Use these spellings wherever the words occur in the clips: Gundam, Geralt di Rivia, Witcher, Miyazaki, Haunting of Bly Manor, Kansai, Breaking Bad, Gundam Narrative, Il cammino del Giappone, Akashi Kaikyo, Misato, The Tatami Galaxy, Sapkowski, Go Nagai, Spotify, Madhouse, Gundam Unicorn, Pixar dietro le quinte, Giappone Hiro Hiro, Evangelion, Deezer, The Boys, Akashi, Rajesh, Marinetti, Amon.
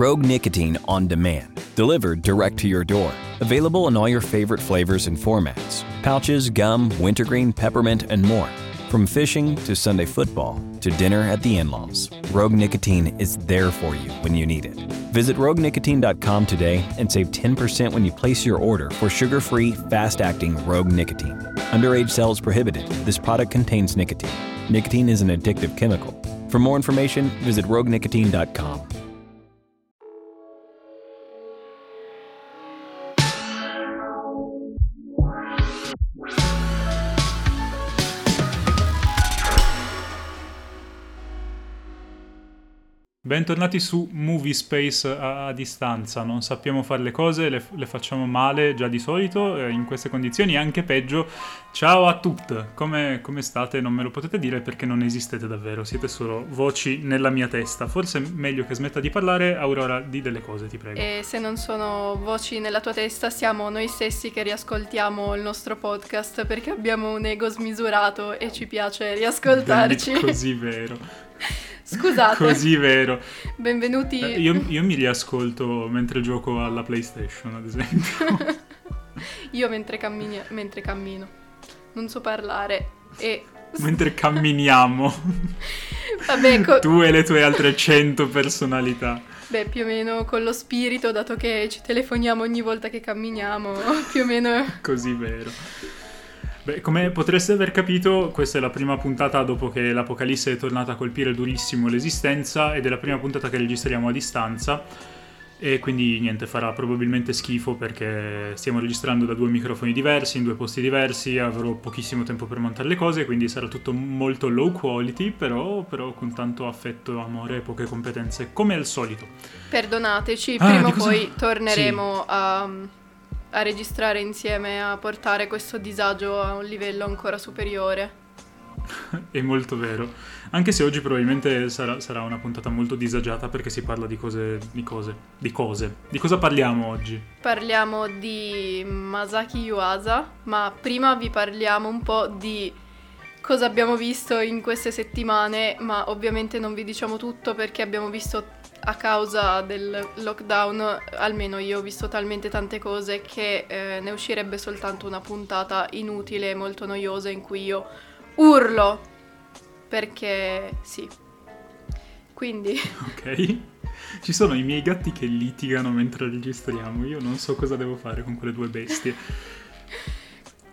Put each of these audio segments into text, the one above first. Rogue Nicotine on demand, delivered direct to your door. Available in all your favorite flavors and formats, pouches, gum, wintergreen, peppermint, and more. From fishing to Sunday football to dinner at the in-laws, Rogue Nicotine is there for you when you need it. Visit roguenicotine.com today and save 10% when you place your order for sugar-free, fast-acting Rogue Nicotine. Underage sales prohibited. This product contains nicotine. Nicotine is an addictive chemical. For more information, visit roguenicotine.com. Bentornati su Movie Space a distanza, non sappiamo fare le cose, le facciamo male già di solito, in queste condizioni anche peggio. Ciao a tutti, come state? Non me lo potete dire perché non esistete davvero, siete solo voci nella mia testa. Forse è meglio che smetta di parlare, Aurora, di delle cose, ti prego. E se non sono voci nella tua testa, siamo noi stessi che riascoltiamo il nostro podcast perché abbiamo un ego smisurato e ci piace riascoltarci. È così vero. Scusate. Così vero. Benvenuti. Io mi riascolto mentre gioco alla PlayStation, ad esempio. Io mentre cammino. Non so parlare e... Mentre camminiamo. Vabbè, tu e le tue altre 100 personalità. Beh, più o meno con lo spirito, dato che ci telefoniamo ogni volta che camminiamo, più o meno... Così vero. Beh, come potreste aver capito, questa è la prima puntata dopo che l'Apocalisse è tornata a colpire durissimo l'esistenza ed è la prima puntata che registriamo a distanza e quindi niente, farà probabilmente schifo perché stiamo registrando da due microfoni diversi, in due posti diversi, avrò pochissimo tempo per montare le cose, quindi sarà tutto molto low quality, però con tanto affetto, amore e poche competenze, come al solito. Perdonateci, prima o poi torneremo sì. a registrare insieme, a portare questo disagio a un livello ancora superiore. È molto vero, anche se oggi probabilmente sarà una puntata molto disagiata perché si parla di cose. Di cosa parliamo oggi? Parliamo di Masaaki Yuasa, ma prima vi parliamo un po' di cosa abbiamo visto in queste settimane, ma ovviamente non vi diciamo tutto perché abbiamo visto, a causa del lockdown, almeno io ho visto talmente tante cose che ne uscirebbe soltanto una puntata inutile e molto noiosa in cui io urlo, perché sì, quindi... Ok, ci sono i miei gatti che litigano mentre registriamo, io non so cosa devo fare con quelle due bestie.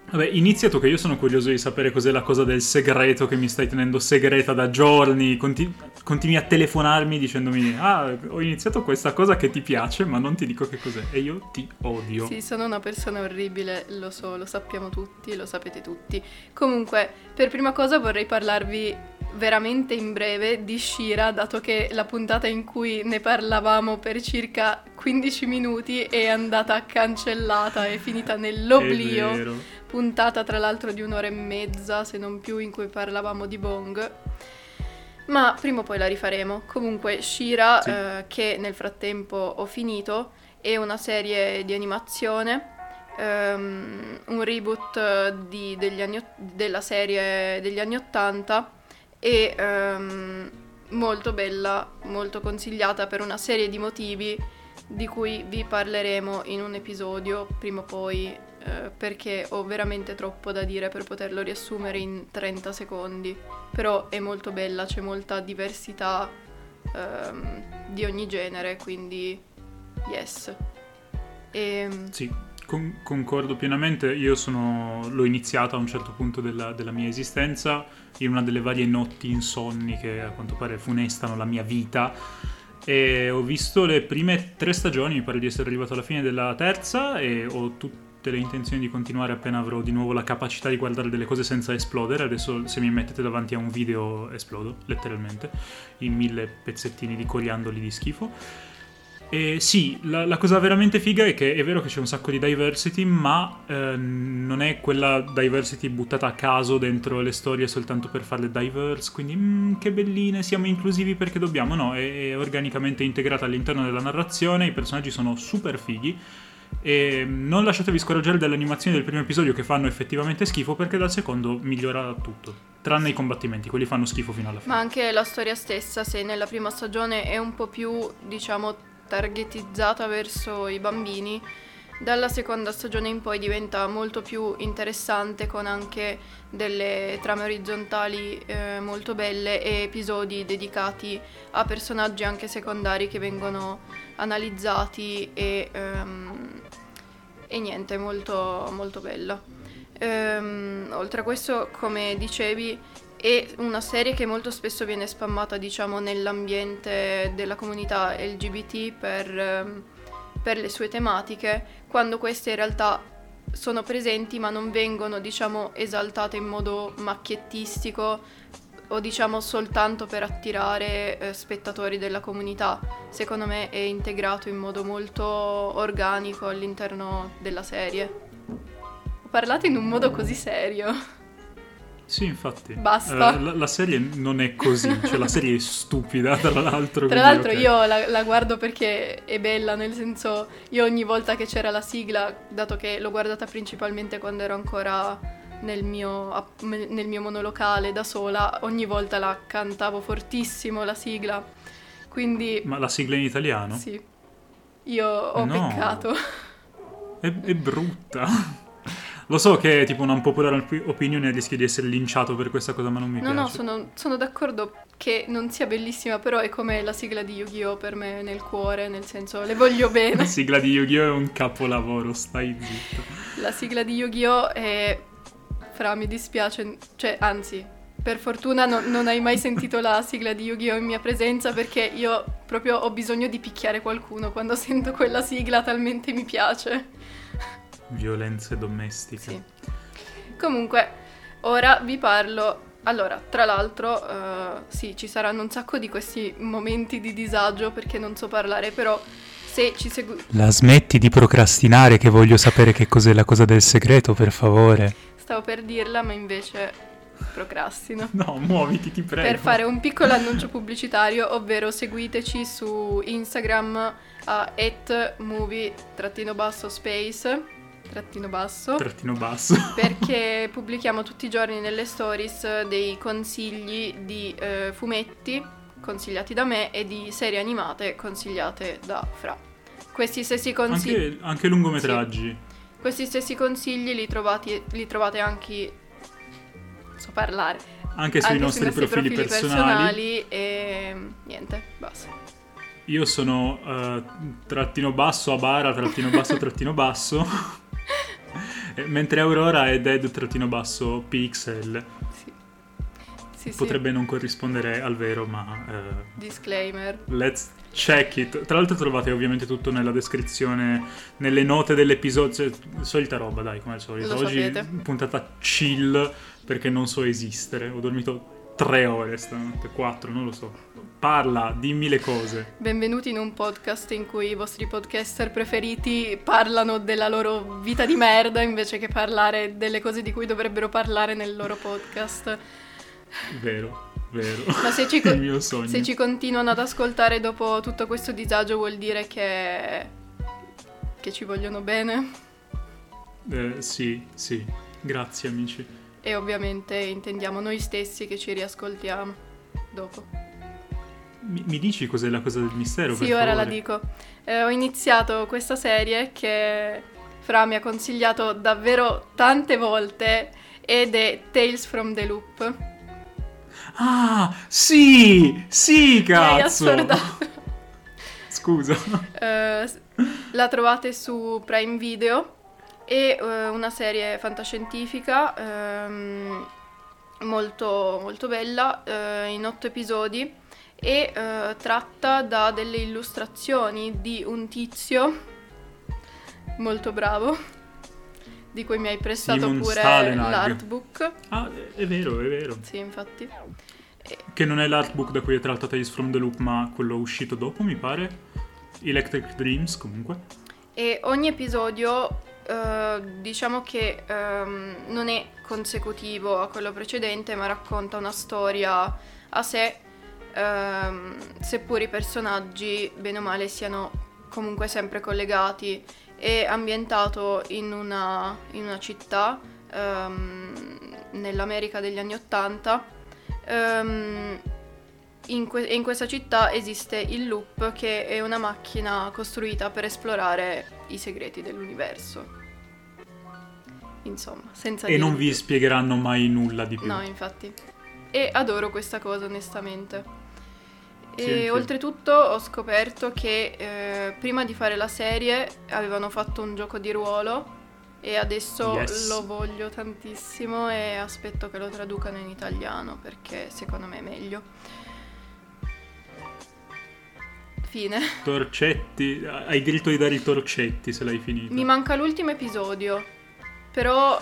Vabbè, inizia tu che io sono curioso di sapere cos'è la cosa del segreto che mi stai tenendo segreta da giorni. Continui a telefonarmi dicendomi ho iniziato questa cosa che ti piace ma non ti dico che cos'è e io ti odio. Sì, sono una persona orribile, lo so, lo sappiamo tutti, lo sapete tutti. Comunque, per prima cosa vorrei parlarvi veramente in breve di Shira, dato che la puntata in cui ne parlavamo per circa 15 minuti è andata cancellata, è finita nell'oblio. È vero. Puntata tra l'altro di un'ora e mezza, se non più, in cui parlavamo di Bong, ma prima o poi la rifaremo. Comunque Shira, sì. Che nel frattempo ho finito, è una serie di animazione, un reboot della serie degli anni 80 e molto bella, molto consigliata per una serie di motivi di cui vi parleremo in un episodio prima o poi, perché ho veramente troppo da dire per poterlo riassumere in 30 secondi, però è molto bella, c'è molta diversità di ogni genere, quindi yes. Sì, concordo pienamente, l'ho iniziata a un certo punto della mia esistenza, in una delle varie notti insonni che a quanto pare funestano la mia vita. E ho visto le prime 3 stagioni, mi pare di essere arrivato alla fine della terza e ho tutte le intenzioni di continuare appena avrò di nuovo la capacità di guardare delle cose senza esplodere. Adesso se mi mettete davanti a un video esplodo, letteralmente, in 1000 pezzettini di coriandoli di schifo. E sì, la cosa veramente figa è che è vero che c'è un sacco di diversity, ma non è quella diversity buttata a caso dentro le storie soltanto per farle diverse, quindi che belline, siamo inclusivi perché dobbiamo, no, è organicamente integrata all'interno della narrazione, i personaggi sono super fighi e non lasciatevi scoraggiare dalle animazioni del primo episodio che fanno effettivamente schifo, perché dal secondo migliora tutto, tranne i combattimenti, quelli fanno schifo fino alla fine. Ma anche la storia stessa, se nella prima stagione è un po' più, diciamo, targetizzata verso i bambini, dalla seconda stagione in poi diventa molto più interessante, con anche delle trame orizzontali molto belle e episodi dedicati a personaggi anche secondari che vengono analizzati e niente, molto, molto bella. Oltre a questo, come dicevi, è una serie che molto spesso viene spammata, diciamo, nell'ambiente della comunità LGBT per le sue tematiche, quando queste in realtà sono presenti ma non vengono, diciamo, esaltate in modo macchiettistico o, diciamo, soltanto per attirare spettatori della comunità. Secondo me è integrato in modo molto organico all'interno della serie. Ho parlato in un modo così serio. Sì, infatti. Basta. La serie non è così, cioè la serie è stupida, tra l'altro. Tra l'altro, okay. Io la guardo perché è bella, nel senso, io ogni volta che c'era la sigla, dato che l'ho guardata principalmente quando ero ancora nel mio monolocale da sola, ogni volta la cantavo fortissimo la sigla, quindi... Ma la sigla in italiano? Sì. Io ho peccato. È brutta. Lo so che è tipo una unpopular opinione e rischi di essere linciato per questa cosa, ma non mi piace. No, sono d'accordo che non sia bellissima, però è come la sigla di Yu-Gi-Oh per me nel cuore, nel senso, le voglio bene. La sigla di Yu-Gi-Oh è un capolavoro, stai zitto. La sigla di Yu-Gi-Oh è... Fra, mi dispiace, cioè, anzi, per fortuna non hai mai sentito la sigla di Yu-Gi-Oh in mia presenza, perché io proprio ho bisogno di picchiare qualcuno quando sento quella sigla, talmente mi piace. Violenze domestiche. Sì. Comunque, ora vi parlo... Allora, tra l'altro, sì, ci saranno un sacco di questi momenti di disagio perché non so parlare, però se ci segui... La smetti di procrastinare, che voglio sapere che cos'è la cosa del segreto, per favore. Stavo per dirla, ma invece... procrastino. No, muoviti, ti prego. Per fare un piccolo annuncio pubblicitario, ovvero seguiteci su Instagram a @movie_space_. Perché pubblichiamo tutti i giorni nelle stories dei consigli di fumetti consigliati da me e di serie animate consigliate da Fra. Questi stessi consigli anche lungometraggi. Sì. Questi stessi consigli li trovate anche parlare anche sui nostri profili personali e niente, basta. Io sono _abara_basso mentre Aurora è dead_pixel. Sì. Sì, potrebbe non corrispondere al vero, ma disclaimer, let's check it. Tra l'altro trovate ovviamente tutto nella descrizione, nelle note dell'episodio, cioè, solita roba, dai, come al solito. Oggi puntata chill perché non so esistere, ho dormito 3 ore stanotte, 4, non lo so. Parla, dimmi le cose. Benvenuti in un podcast in cui i vostri podcaster preferiti parlano della loro vita di merda invece che parlare delle cose di cui dovrebbero parlare nel loro podcast. Vero. Ma se ci, il mio sogno. Se ci continuano ad ascoltare dopo tutto questo disagio vuol dire che ci vogliono bene. Sì, grazie amici. E ovviamente intendiamo noi stessi che ci riascoltiamo dopo. Mi dici cos'è la cosa del mistero? Sì, per ora favore? La dico. Ho iniziato questa serie che Fra mi ha consigliato davvero tante volte ed è Tales from the Loop. Ah, sì, cazzo! Mi hai assordato. Scusa. La trovate su Prime Video. È una serie fantascientifica molto, molto bella, in 8 episodi, e tratta da delle illustrazioni di un tizio molto bravo, di cui mi hai prestato Simon pure Stalenag. L'artbook. Ah, è vero. Sì, infatti. Che non è l'artbook da cui è tratta Tales from the Loop, ma quello uscito dopo, mi pare. Electric Dreams, comunque. E ogni episodio... diciamo che non è consecutivo a quello precedente, ma racconta una storia a sé, seppur i personaggi bene o male siano comunque sempre collegati. È ambientato in una città nell'America degli anni '80, in questa città esiste il Loop, che è una macchina costruita per esplorare i segreti dell'universo. Insomma, senza dire. E non vi spiegheranno mai nulla di più. No, infatti. E adoro questa cosa, onestamente. E oltretutto ho scoperto che prima di fare la serie avevano fatto un gioco di ruolo e adesso lo voglio tantissimo e aspetto che lo traducano in italiano, perché secondo me è meglio. Fine. Torcetti, hai diritto di dare i torcetti se l'hai finito. Mi manca l'ultimo episodio, però...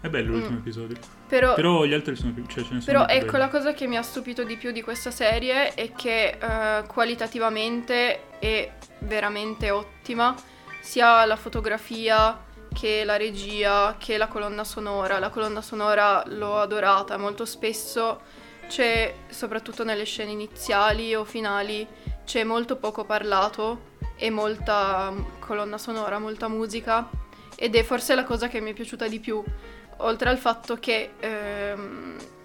è bello l'ultimo episodio. Però gli altri sono più, cioè ce ne sono. Però ecco, belli. La cosa che mi ha stupito di più di questa serie è che qualitativamente è veramente ottima, sia la fotografia che la regia che la colonna sonora. La colonna sonora l'ho adorata, molto spesso c'è, soprattutto nelle scene iniziali o finali, c'è molto poco parlato e molta colonna sonora, molta musica, ed è forse la cosa che mi è piaciuta di più. Oltre al fatto che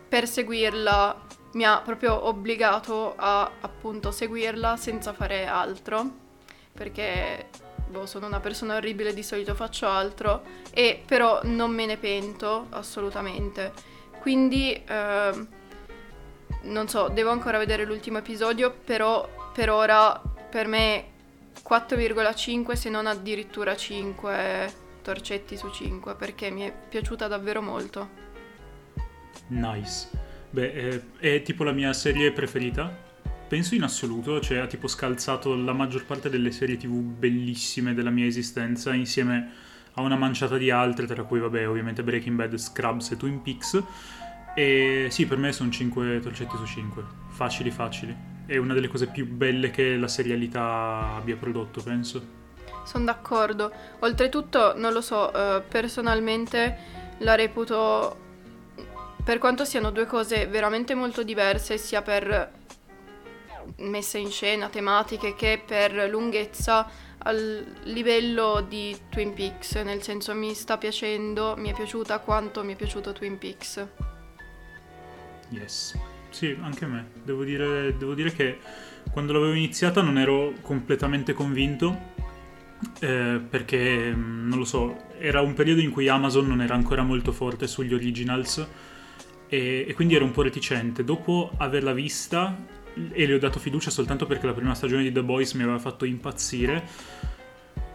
per seguirla mi ha proprio obbligato a, appunto, seguirla senza fare altro, perché sono una persona orribile, di solito faccio altro, e però non me ne pento assolutamente. Quindi non so, devo ancora vedere l'ultimo episodio, però per ora per me 4,5 se non addirittura 5 torcetti su 5, perché mi è piaciuta davvero molto. Nice. Beh, è tipo la mia serie preferita, penso, in assoluto. Cioè, ha tipo scalzato la maggior parte delle serie TV bellissime della mia esistenza, insieme a una manciata di altre, tra cui, vabbè, ovviamente Breaking Bad, Scrubs e Twin Peaks. E sì, per me sono 5 torcetti su 5, facili facili. È una delle cose più belle che la serialità abbia prodotto, penso. Sono d'accordo. Oltretutto, non lo so, personalmente la reputo, per quanto siano due cose veramente molto diverse, sia per messa in scena, tematiche, che per lunghezza, al livello di Twin Peaks. Nel senso, mi sta piacendo, mi è piaciuta quanto mi è piaciuto Twin Peaks. Yes. Sì, anche a me. Devo dire che quando l'avevo iniziata non ero completamente convinto. Perché non lo so, era un periodo in cui Amazon non era ancora molto forte sugli originals e quindi ero un po' reticente. Dopo averla vista, e le ho dato fiducia soltanto perché la prima stagione di The Boys mi aveva fatto impazzire,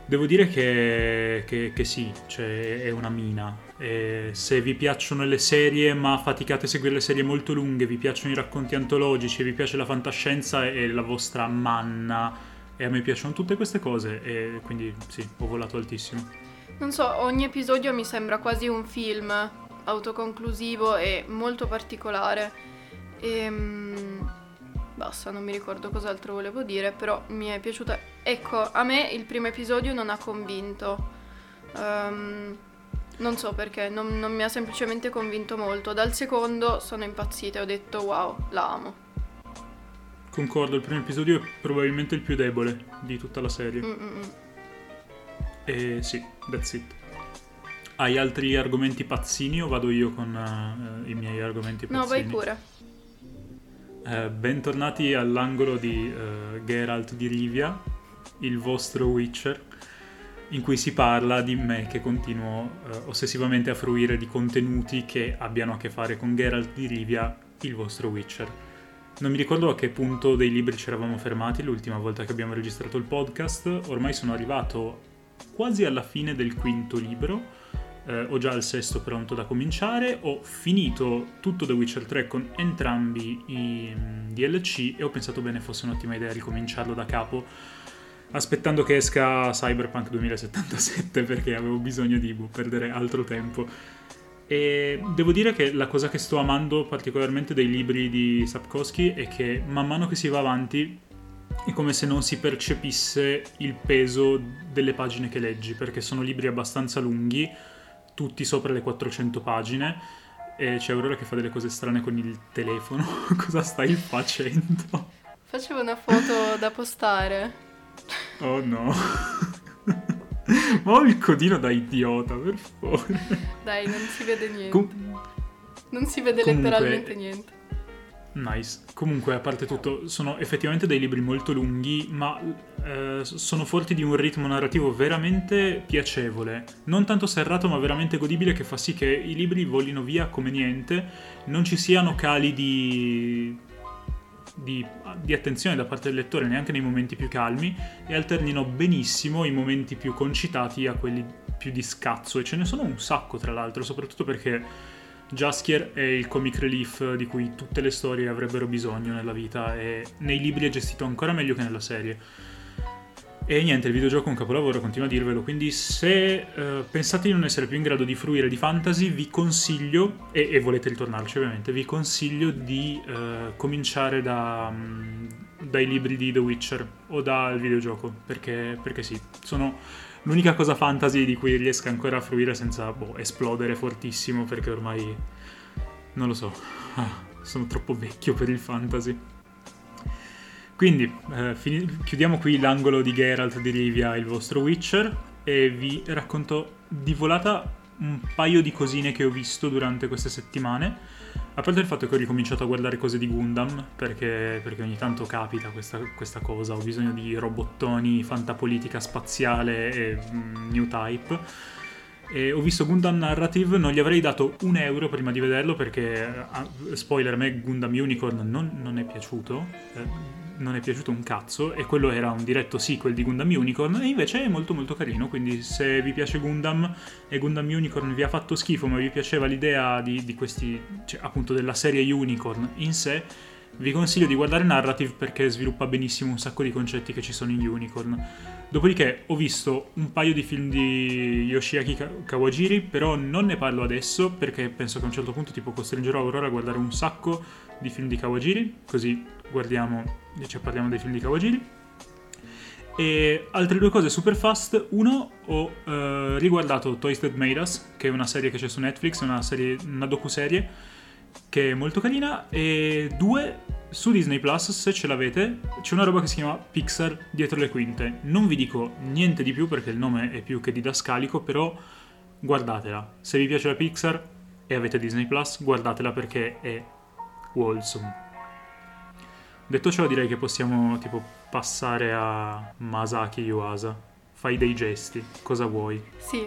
devo dire che sì, cioè è una mina. Se vi piacciono le serie ma faticate a seguire le serie molto lunghe, vi piacciono i racconti antologici, vi piace la fantascienza, è la vostra manna. E a me piacciono tutte queste cose, e quindi sì, ho volato altissimo. Non so, ogni episodio mi sembra quasi un film autoconclusivo e molto particolare. Basta, non mi ricordo cos'altro volevo dire, però mi è piaciuta. Ecco, a me il primo episodio non ha convinto. Non so perché, non mi ha semplicemente convinto molto. Dal secondo sono impazzita e ho detto wow, la amo. Concordo, il primo episodio è probabilmente il più debole di tutta la serie. E sì, that's it. Hai altri argomenti pazzini o vado io con i miei argomenti pazzini? No, vai pure. Bentornati all'angolo di Geralt di Rivia, il vostro Witcher, in cui si parla di me che continuo ossessivamente a fruire di contenuti che abbiano a che fare con Geralt di Rivia, il vostro Witcher. Non mi ricordo a che punto dei libri ci eravamo fermati l'ultima volta che abbiamo registrato il podcast. Ormai sono arrivato quasi alla fine del quinto libro, ho già il sesto pronto da cominciare, ho finito tutto The Witcher 3 con entrambi i DLC e ho pensato bene fosse un'ottima idea ricominciarlo da capo, aspettando che esca Cyberpunk 2077, perché avevo bisogno di perdere altro tempo. E devo dire che la cosa che sto amando particolarmente dei libri di Sapkowski è che man mano che si va avanti è come se non si percepisse il peso delle pagine che leggi, perché sono libri abbastanza lunghi, tutti sopra le 400 pagine, e c'è Aurora che fa delle cose strane con il telefono. Cosa stai facendo? Facevo una foto da postare. Oh no. Ma ho il codino da idiota, per favore. Dai, non si vede niente. Non si vede comunque, letteralmente niente. Nice. Comunque, a parte tutto, sono effettivamente dei libri molto lunghi, ma sono forti di un ritmo narrativo veramente piacevole, non tanto serrato ma veramente godibile, che fa sì che i libri volino via come niente, non ci siano cali di attenzione da parte del lettore neanche nei momenti più calmi, e alternino benissimo i momenti più concitati a quelli più di scazzo, e ce ne sono un sacco, tra l'altro, soprattutto perché Jaskier è il comic relief di cui tutte le storie avrebbero bisogno nella vita, e nei libri è gestito ancora meglio che nella serie. E niente, il videogioco è un capolavoro, continuo a dirvelo, quindi se pensate di non essere più in grado di fruire di fantasy, vi consiglio, e volete ritornarci ovviamente, vi consiglio di cominciare dai libri di The Witcher o dal videogioco, perché sì, sono l'unica cosa fantasy di cui riesca ancora a fruire senza esplodere fortissimo, perché ormai, non lo so, sono troppo vecchio per il fantasy. Quindi chiudiamo qui l'angolo di Geralt di Rivia, il vostro Witcher, e vi racconto di volata un paio di cosine che ho visto durante queste settimane. A parte il fatto che ho ricominciato a guardare cose di Gundam, perché ogni tanto capita questa cosa, ho bisogno di robottoni, fantapolitica spaziale e new type, e ho visto Gundam Narrative, non gli avrei dato €1 prima di vederlo perché, spoiler, a me Gundam Unicorn non è piaciuto, non è piaciuto un cazzo, e quello era un diretto sequel di Gundam Unicorn, e invece è molto molto carino, quindi se vi piace Gundam e Gundam Unicorn vi ha fatto schifo ma vi piaceva l'idea di questi, cioè, appunto, della serie Unicorn in sé, vi consiglio di guardare Narrative perché sviluppa benissimo un sacco di concetti che ci sono in Unicorn. Dopodiché ho visto un paio di film di Yoshiaki Kawajiri, però non ne parlo adesso perché penso che a un certo punto tipo costringerò Aurora a guardare un sacco di film di Kawajiri, così parliamo dei film di Kawajiri. E altre due cose super fast. Uno, ho riguardato Toys That Made Us, che è una serie che c'è su Netflix, una docuserie che è molto carina. E due, su Disney Plus, se ce l'avete, c'è una roba che si chiama Pixar dietro le quinte. Non vi dico niente di più perché il nome è più che didascalico, però guardatela. Se vi piace la Pixar e avete Disney Plus, guardatela perché è wholesome. Detto ciò, direi che possiamo tipo passare a Masaaki Yuasa. Fai dei gesti, cosa vuoi? Sì,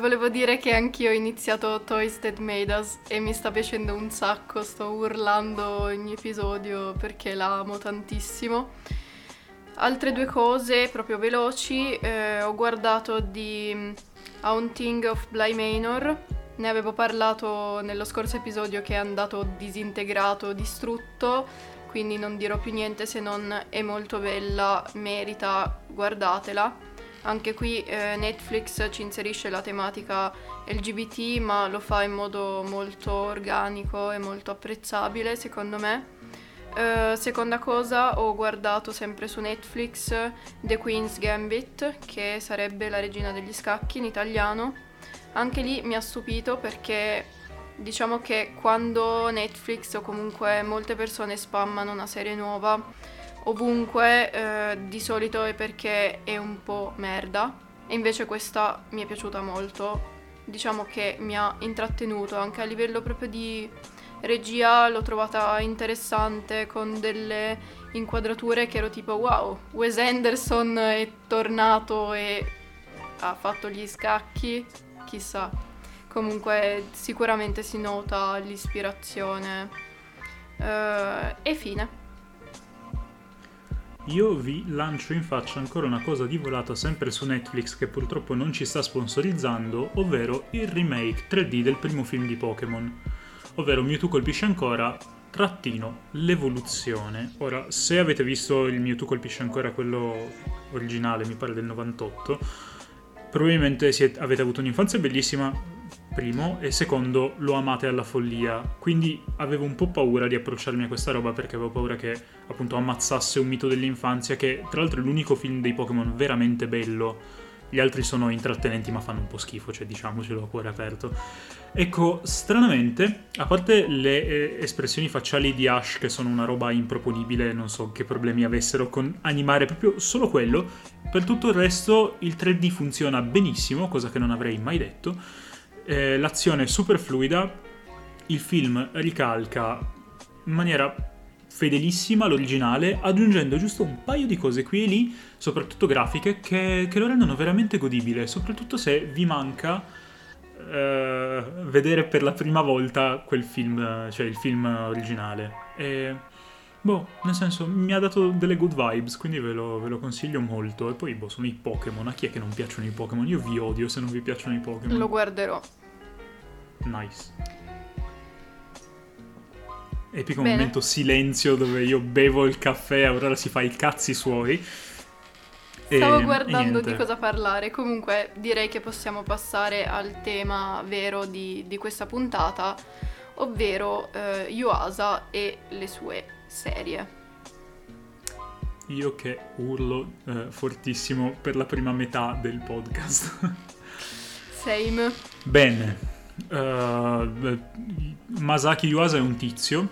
volevo dire che anch'io ho iniziato Toys That Made Us e mi sta piacendo un sacco, sto urlando ogni episodio perché la amo tantissimo. Altre due cose, proprio veloci, ho guardato di Haunting of Bly Manor, ne avevo parlato nello scorso episodio che è andato disintegrato, distrutto, quindi non dirò più niente se non è molto bella, merita, guardatela. Anche qui Netflix ci inserisce la tematica LGBT, ma lo fa in modo molto organico e molto apprezzabile, secondo me. Seconda cosa, ho guardato sempre su Netflix The Queen's Gambit, che sarebbe La regina degli scacchi in italiano. Anche lì mi ha stupito perché diciamo che quando Netflix o comunque molte persone spammano una serie nuova ovunque, di solito è perché è un po' merda, e invece questa mi è piaciuta molto, diciamo che mi ha intrattenuto anche a livello proprio di regia, l'ho trovata interessante, con delle inquadrature che ero tipo wow, Wes Anderson è tornato e ha fatto gli scacchi, chissà. Comunque sicuramente si nota l'ispirazione, e fine. Io vi lancio in faccia ancora una cosa di volata sempre su Netflix che purtroppo non ci sta sponsorizzando, ovvero il remake 3D del primo film di Pokémon, ovvero Mewtwo colpisce ancora, trattino, l'evoluzione. Ora, se avete visto il Mewtwo colpisce ancora, quello originale, mi pare del 98, probabilmente avete avuto un'infanzia bellissima, primo, e secondo, lo amate alla follia, quindi avevo un po' paura di approcciarmi a questa roba perché avevo paura che appunto ammazzasse un mito dell'infanzia, che tra l'altro è l'unico film dei Pokémon veramente bello, gli altri sono intrattenenti ma fanno un po' schifo, cioè diciamocelo a cuore aperto. Ecco, stranamente, a parte le espressioni facciali di Ash che sono una roba improponibile, non so che problemi avessero con animare proprio solo quello, per tutto il resto il 3D funziona benissimo, cosa che non avrei mai detto. L'azione è super fluida, il film ricalca in maniera fedelissima all'originale, aggiungendo giusto un paio di cose qui e lì, soprattutto grafiche, che lo rendono veramente godibile, soprattutto se vi manca vedere per la prima volta quel film, cioè il film originale. E boh, nel senso, mi ha dato delle good vibes, quindi ve lo consiglio molto. E poi, boh, sono i Pokémon. A chi è che non piacciono i Pokémon? Io vi odio se non vi piacciono i Pokémon. Lo guarderò. Nice. Epico Bene. Momento silenzio dove io bevo il caffè, Aurora si fa i cazzi suoi. Stavo guardando di cosa parlare. Comunque direi che possiamo passare al tema vero di questa puntata, ovvero Yuasa e le sue serie. Io che urlo fortissimo per la prima metà del podcast. Same. Bene. Masaaki Yuasa è un tizio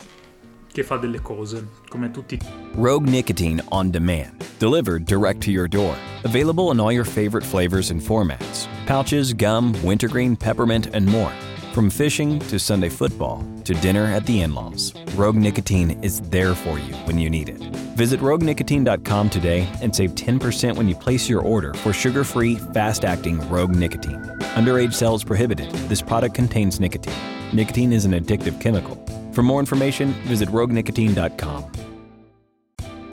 che fa delle cose, come tutti. Rogue Nicotine on Demand, delivered direct to your door. Available in all your favorite flavors and formats. Pouches, gum, wintergreen, peppermint and more. From fishing to Sunday football to dinner at the in-laws, Rogue Nicotine is there for you when you need it. Visit roguenicotine.com today and save 10% when you place your order for sugar-free, fast-acting Rogue Nicotine. Underage sales prohibited. This product contains nicotine. Nicotine is an addictive chemical. For more information, visit roguenicotine.com.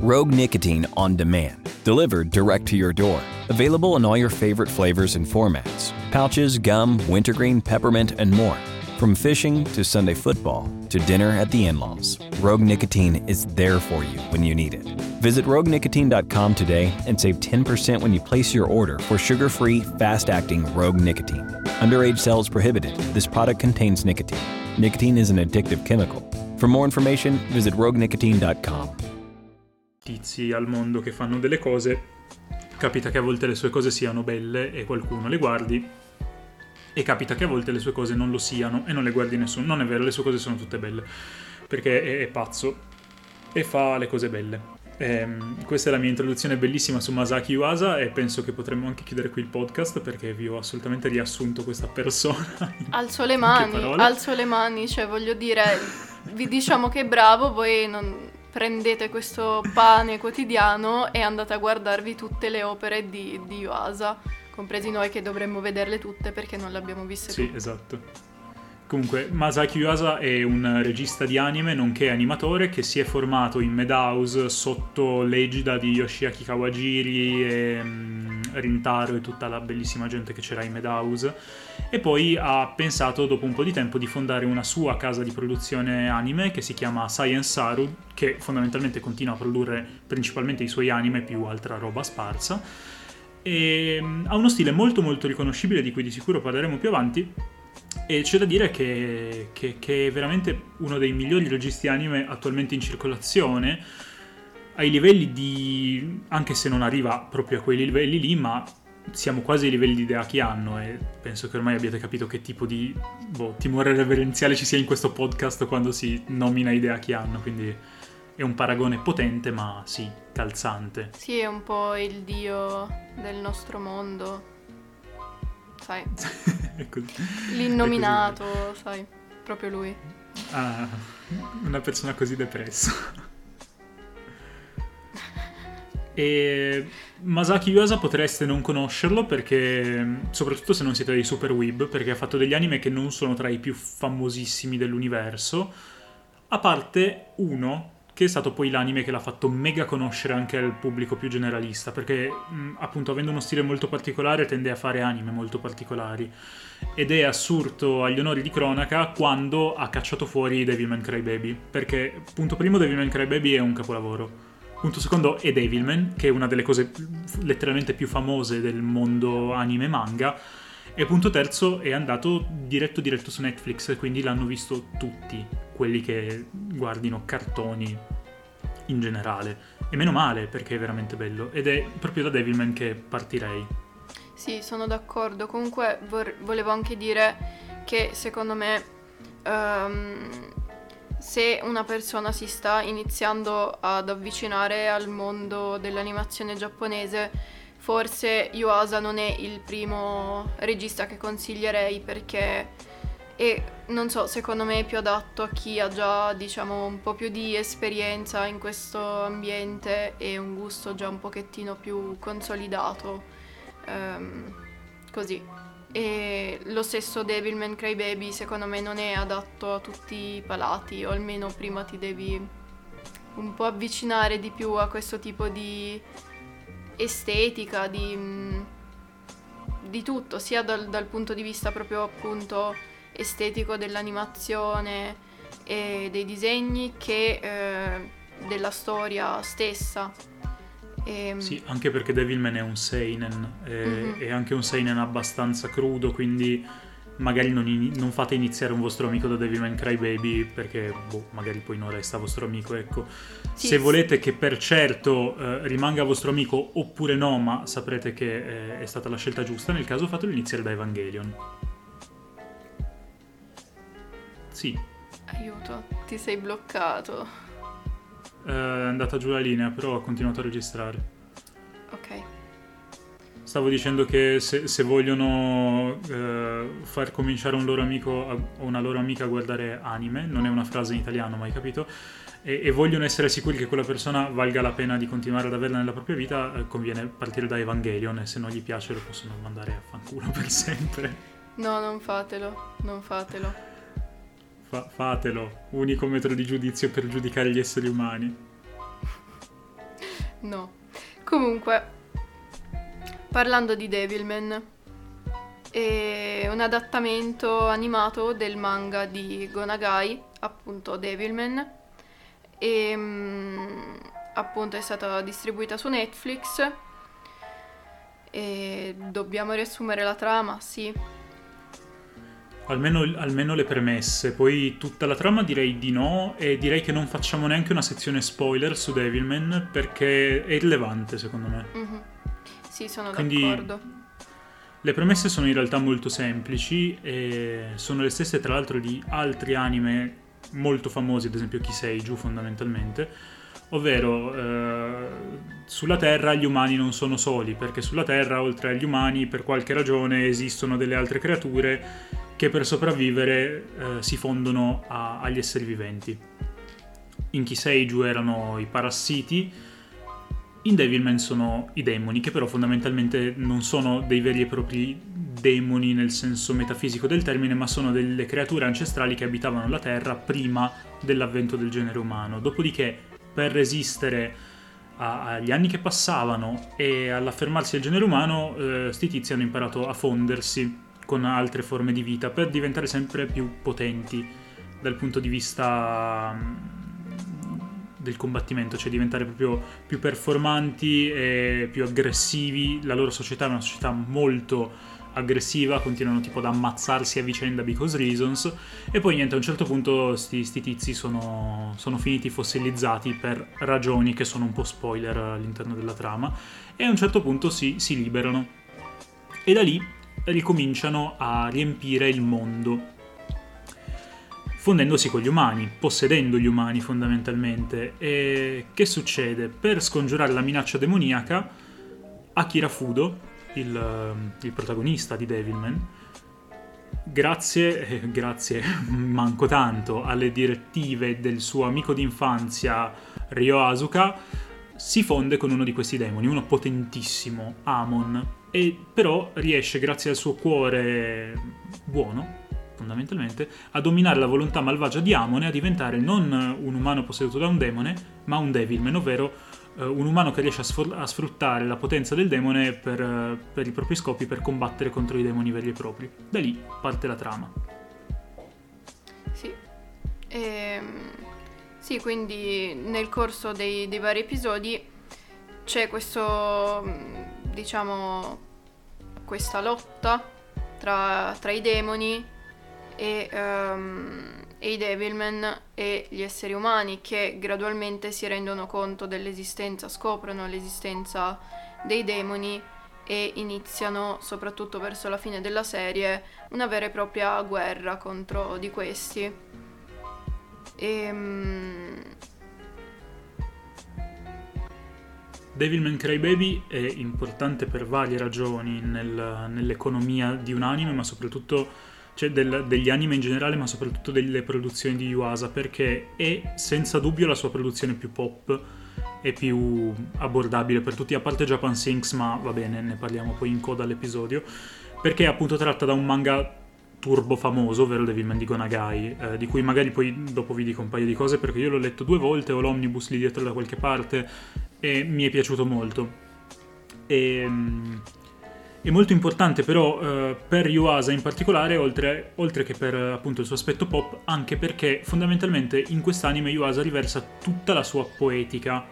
Rogue Nicotine on Demand, delivered direct to your door. Available in all your favorite flavors and formats. Pouches, gum, wintergreen, peppermint, and more. From fishing to Sunday football to dinner at the in-laws, Rogue Nicotine is there for you when you need it. Visit roguenicotine.com today and save 10% when you place your order for sugar-free, fast-acting Rogue Nicotine. Underage sales prohibited. This product contains nicotine. Nicotine is an addictive chemical. For more information, visit roguenicotine.com. Tizi al mondo che fanno delle cose. Capita che a volte le sue cose siano belle e qualcuno le guardi, e capita che a volte le sue cose non lo siano e non le guardi nessuno. Non è vero, le sue cose sono tutte belle, perché è pazzo e fa le cose belle. Questa è la mia introduzione bellissima su Masaaki Yuasa e penso che potremmo anche chiudere qui il podcast, perché vi ho assolutamente riassunto questa persona. Alzo le mani, cioè voglio dire, vi diciamo che è bravo, voi non... Prendete questo pane quotidiano e andate a guardarvi tutte le opere di Yuasa, compresi noi che dovremmo vederle tutte perché non le abbiamo viste tutte. Sì, esatto. Comunque, Masaaki Yuasa è un regista di anime nonché animatore che si è formato in Madhouse sotto l'egida di Yoshiaki Kawajiri e Rintaro e tutta la bellissima gente che c'era in Madhouse, e poi ha pensato dopo un po' di tempo di fondare una sua casa di produzione anime che si chiama Science Saru, che fondamentalmente continua a produrre principalmente i suoi anime più altra roba sparsa, e ha uno stile molto molto riconoscibile di cui di sicuro parleremo più avanti. E c'è da dire che è veramente uno dei migliori registi anime attualmente in circolazione, ai livelli di... anche se non arriva proprio a quei livelli lì, ma siamo quasi ai livelli di Hideaki Anno, e penso che ormai abbiate capito che tipo di timore reverenziale ci sia in questo podcast quando si nomina Hideaki Anno, quindi è un paragone potente ma sì, calzante. Sì, è un po' il dio del nostro mondo. Sai, l'innominato, sai, proprio lui. Ah, una persona così depressa. E Masaaki Yuasa potreste non conoscerlo perché, soprattutto se non siete dei super weeb, perché ha fatto degli anime che non sono tra i più famosissimi dell'universo, a parte uno che è stato poi l'anime che l'ha fatto mega conoscere anche al pubblico più generalista, perché appunto avendo uno stile molto particolare tende a fare anime molto particolari, ed è assurdo agli onori di cronaca quando ha cacciato fuori Devilman Crybaby, perché punto primo Devilman Crybaby è un capolavoro, punto secondo è Devilman, che è una delle cose letteralmente più famose del mondo anime manga, e punto terzo è andato diretto su Netflix, quindi l'hanno visto tutti quelli che guardino cartoni in generale, e meno male perché è veramente bello, ed è proprio da Devilman che partirei. Sì, sono d'accordo. Comunque volevo anche dire che secondo me se una persona si sta iniziando ad avvicinare al mondo dell'animazione giapponese, forse Yuasa non è il primo regista che consiglierei, perché e non so, secondo me è più adatto a chi ha già, diciamo, un po' più di esperienza in questo ambiente e un gusto già un pochettino più consolidato, così. E lo stesso Devilman Crybaby secondo me non è adatto a tutti i palati, o almeno prima ti devi un po' avvicinare di più a questo tipo di estetica, di tutto, sia dal punto di vista proprio appunto estetico dell'animazione e dei disegni che della storia stessa. E... sì, anche perché Devilman è un seinen, mm-hmm. è anche un seinen abbastanza crudo, quindi magari non fate iniziare un vostro amico da Devilman Crybaby perché magari poi non resta vostro amico, ecco. Sì, se volete che per certo rimanga vostro amico oppure no, ma saprete che è stata la scelta giusta, nel caso fatelo iniziare da Evangelion. Sì. Aiuto, ti sei bloccato. È andata giù la linea, però ha continuato a registrare. Ok. Stavo dicendo che se vogliono far cominciare un loro amico o una loro amica a guardare anime, non è una frase in italiano, ma hai capito, e vogliono essere sicuri che quella persona valga la pena di continuare ad averla nella propria vita, conviene partire da Evangelion, e se non gli piace lo possono mandare a fanculo per sempre. No, non fatelo. Fatelo, unico metro di giudizio per giudicare gli esseri umani. No. Comunque... parlando di Devilman, è un adattamento animato del manga di Go Nagai, appunto Devilman, e appunto è stata distribuita su Netflix. E dobbiamo riassumere la trama, sì. Almeno le premesse, poi tutta la trama direi di no, e direi che non facciamo neanche una sezione spoiler su Devilman perché è irrilevante secondo me. Mm-hmm. Sì, sono d'accordo. Quindi, le premesse sono in realtà molto semplici e sono le stesse tra l'altro di altri anime molto famosi, ad esempio Kiseiju fondamentalmente, ovvero sulla Terra gli umani non sono soli, perché sulla Terra oltre agli umani per qualche ragione esistono delle altre creature che per sopravvivere si fondono agli esseri viventi. In Kiseiju erano i parassiti, in Devilman sono i demoni, che però fondamentalmente non sono dei veri e propri demoni nel senso metafisico del termine, ma sono delle creature ancestrali che abitavano la Terra prima dell'avvento del genere umano. Dopodiché, per resistere agli anni che passavano e all'affermarsi del genere umano, sti tizi hanno imparato a fondersi con altre forme di vita per diventare sempre più potenti dal punto di vista... del combattimento, cioè diventare proprio più performanti e più aggressivi. La loro società è una società molto aggressiva, continuano tipo ad ammazzarsi a vicenda because reasons, e poi niente, a un certo punto sti tizi sono finiti fossilizzati per ragioni che sono un po' spoiler all'interno della trama, e a un certo punto si liberano e da lì ricominciano a riempire il mondo fondendosi con gli umani, possedendo gli umani fondamentalmente. E che succede? Per scongiurare la minaccia demoniaca, Akira Fudo, il protagonista di Devilman, grazie manco tanto alle direttive del suo amico d'infanzia Ryo Asuka, si fonde con uno di questi demoni, uno potentissimo, Amon, e però riesce, grazie al suo cuore buono fondamentalmente, a dominare la volontà malvagia di Amon e a diventare non un umano posseduto da un demone, ma un Devilman, ovvero un umano che riesce a sfruttare la potenza del demone per i propri scopi, per combattere contro i demoni veri e propri. Da lì parte la trama. Sì. Sì, quindi nel corso dei vari episodi c'è questo, diciamo, questa lotta tra i demoni e i Devilman e gli esseri umani, che gradualmente si rendono conto dell'esistenza, scoprono l'esistenza dei demoni e iniziano, soprattutto verso la fine della serie, una vera e propria guerra contro di questi. Devilman Crybaby è importante per varie ragioni nell'economia di un anime, ma soprattutto cioè degli anime in generale, ma soprattutto delle produzioni di Yuasa, perché è senza dubbio la sua produzione più pop e più abbordabile per tutti, a parte Japan Sinks, ma va bene, ne parliamo poi in coda all'episodio, perché è appunto tratta da un manga turbo famoso, ovvero Devilman di Go Nagai, di cui magari poi dopo vi dico un paio di cose, perché io l'ho letto 2 volte, ho l'omnibus lì dietro da qualche parte e mi è piaciuto molto. È molto importante però per Yuasa in particolare, oltre che per appunto il suo aspetto pop, anche perché fondamentalmente in quest'anime Yuasa riversa tutta la sua poetica,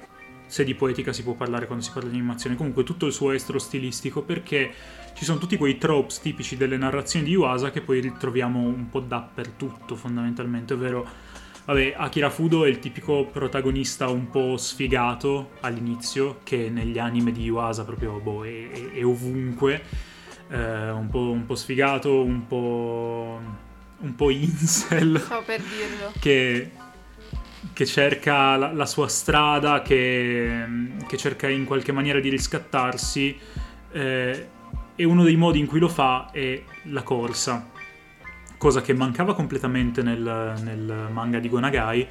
se di poetica si può parlare quando si parla di animazione, comunque tutto il suo estro stilistico, perché ci sono tutti quei tropes tipici delle narrazioni di Yuasa che poi ritroviamo un po' dappertutto fondamentalmente, ovvero... Vabbè, Akira Fudo è il tipico protagonista un po' sfigato all'inizio, che negli anime di Yuasa proprio è ovunque, un po' sfigato, un po' incel. Stavo per dirlo. Che cerca la sua strada, che cerca in qualche maniera di riscattarsi, e uno dei modi in cui lo fa è la corsa. Cosa che mancava completamente nel manga di Go Nagai,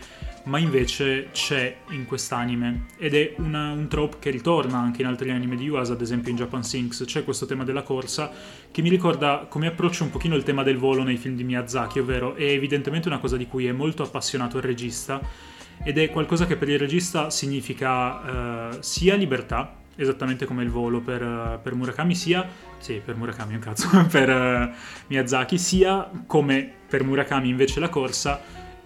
ma invece c'è in quest'anime. Ed è un trope che ritorna anche in altri anime di Yuasa, ad esempio in Japan Sinks c'è questo tema della corsa, che mi ricorda come approccio un pochino il tema del volo nei film di Miyazaki, ovvero è evidentemente una cosa di cui è molto appassionato il regista, ed è qualcosa che per il regista significa sia libertà, esattamente come il volo per Murakami, per Miyazaki, sia come per Murakami invece la corsa,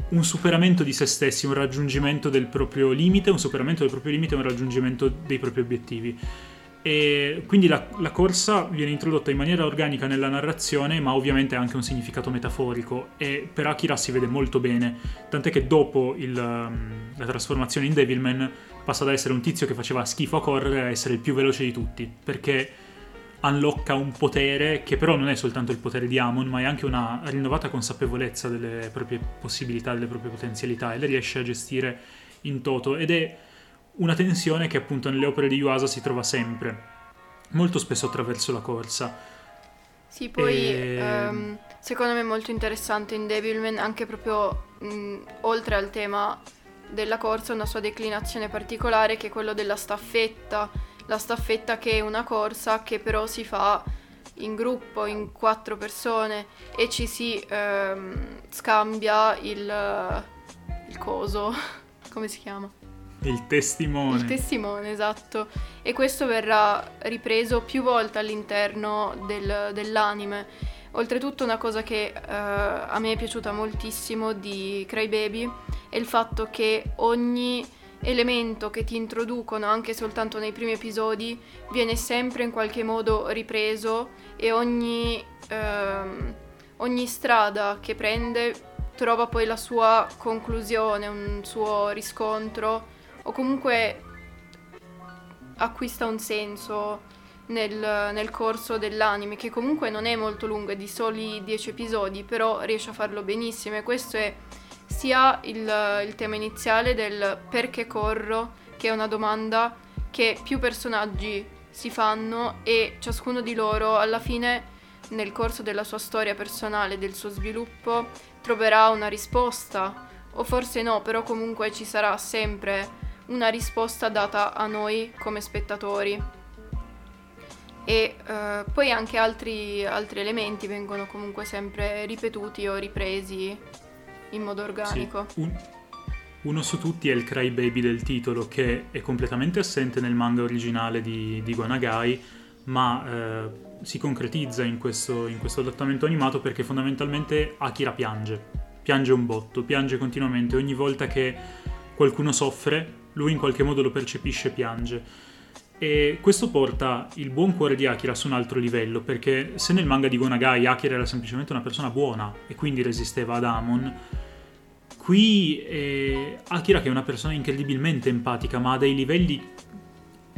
un superamento di se stessi, un raggiungimento del proprio limite, un raggiungimento dei propri obiettivi. E quindi la corsa viene introdotta in maniera organica nella narrazione, ma ovviamente ha anche un significato metaforico, e per Akira si vede molto bene, tant'è che dopo la trasformazione in Devilman passa da essere un tizio che faceva schifo a correre a essere il più veloce di tutti, perché unlocca un potere che però non è soltanto il potere di Amon, ma è anche una rinnovata consapevolezza delle proprie possibilità, delle proprie potenzialità, e le riesce a gestire in toto, ed è una tensione che appunto nelle opere di Yuasa si trova sempre, molto spesso attraverso la corsa. Sì, poi secondo me è molto interessante in Devilman anche proprio oltre al tema della corsa una sua declinazione particolare, che è quello della staffetta, la staffetta che è una corsa che però si fa in gruppo, in 4 persone, e ci si scambia il coso, come si chiama? Il testimone, esatto, e questo verrà ripreso più volte all'interno dell'anime. Oltretutto una cosa che a me è piaciuta moltissimo di Crybaby è il fatto che ogni elemento che ti introducono, anche soltanto nei primi episodi, viene sempre in qualche modo ripreso, e ogni strada che prende trova poi la sua conclusione, un suo riscontro, o comunque acquista un senso nel corso dell'anime, che comunque non è molto lungo, è di soli 10 episodi, però riesce a farlo benissimo, e questo è sia il tema iniziale del perché corro, che è una domanda che più personaggi si fanno, e ciascuno di loro alla fine nel corso della sua storia personale, del suo sviluppo, troverà una risposta, o forse no, però comunque ci sarà sempre una risposta data a noi come spettatori. E poi anche altri elementi vengono comunque sempre ripetuti o ripresi in modo organico. Sì. Uno su tutti è il Crybaby del titolo, che è completamente assente nel manga originale di Go Nagai, ma si concretizza in questo adattamento animato, perché fondamentalmente Akira piange un botto, piange continuamente, ogni volta che qualcuno soffre lui in qualche modo lo percepisce e piange, e questo porta il buon cuore di Akira su un altro livello, perché se nel manga di Go Nagai Akira era semplicemente una persona buona e quindi resisteva ad Amon, qui Akira, che è una persona incredibilmente empatica ma a dei livelli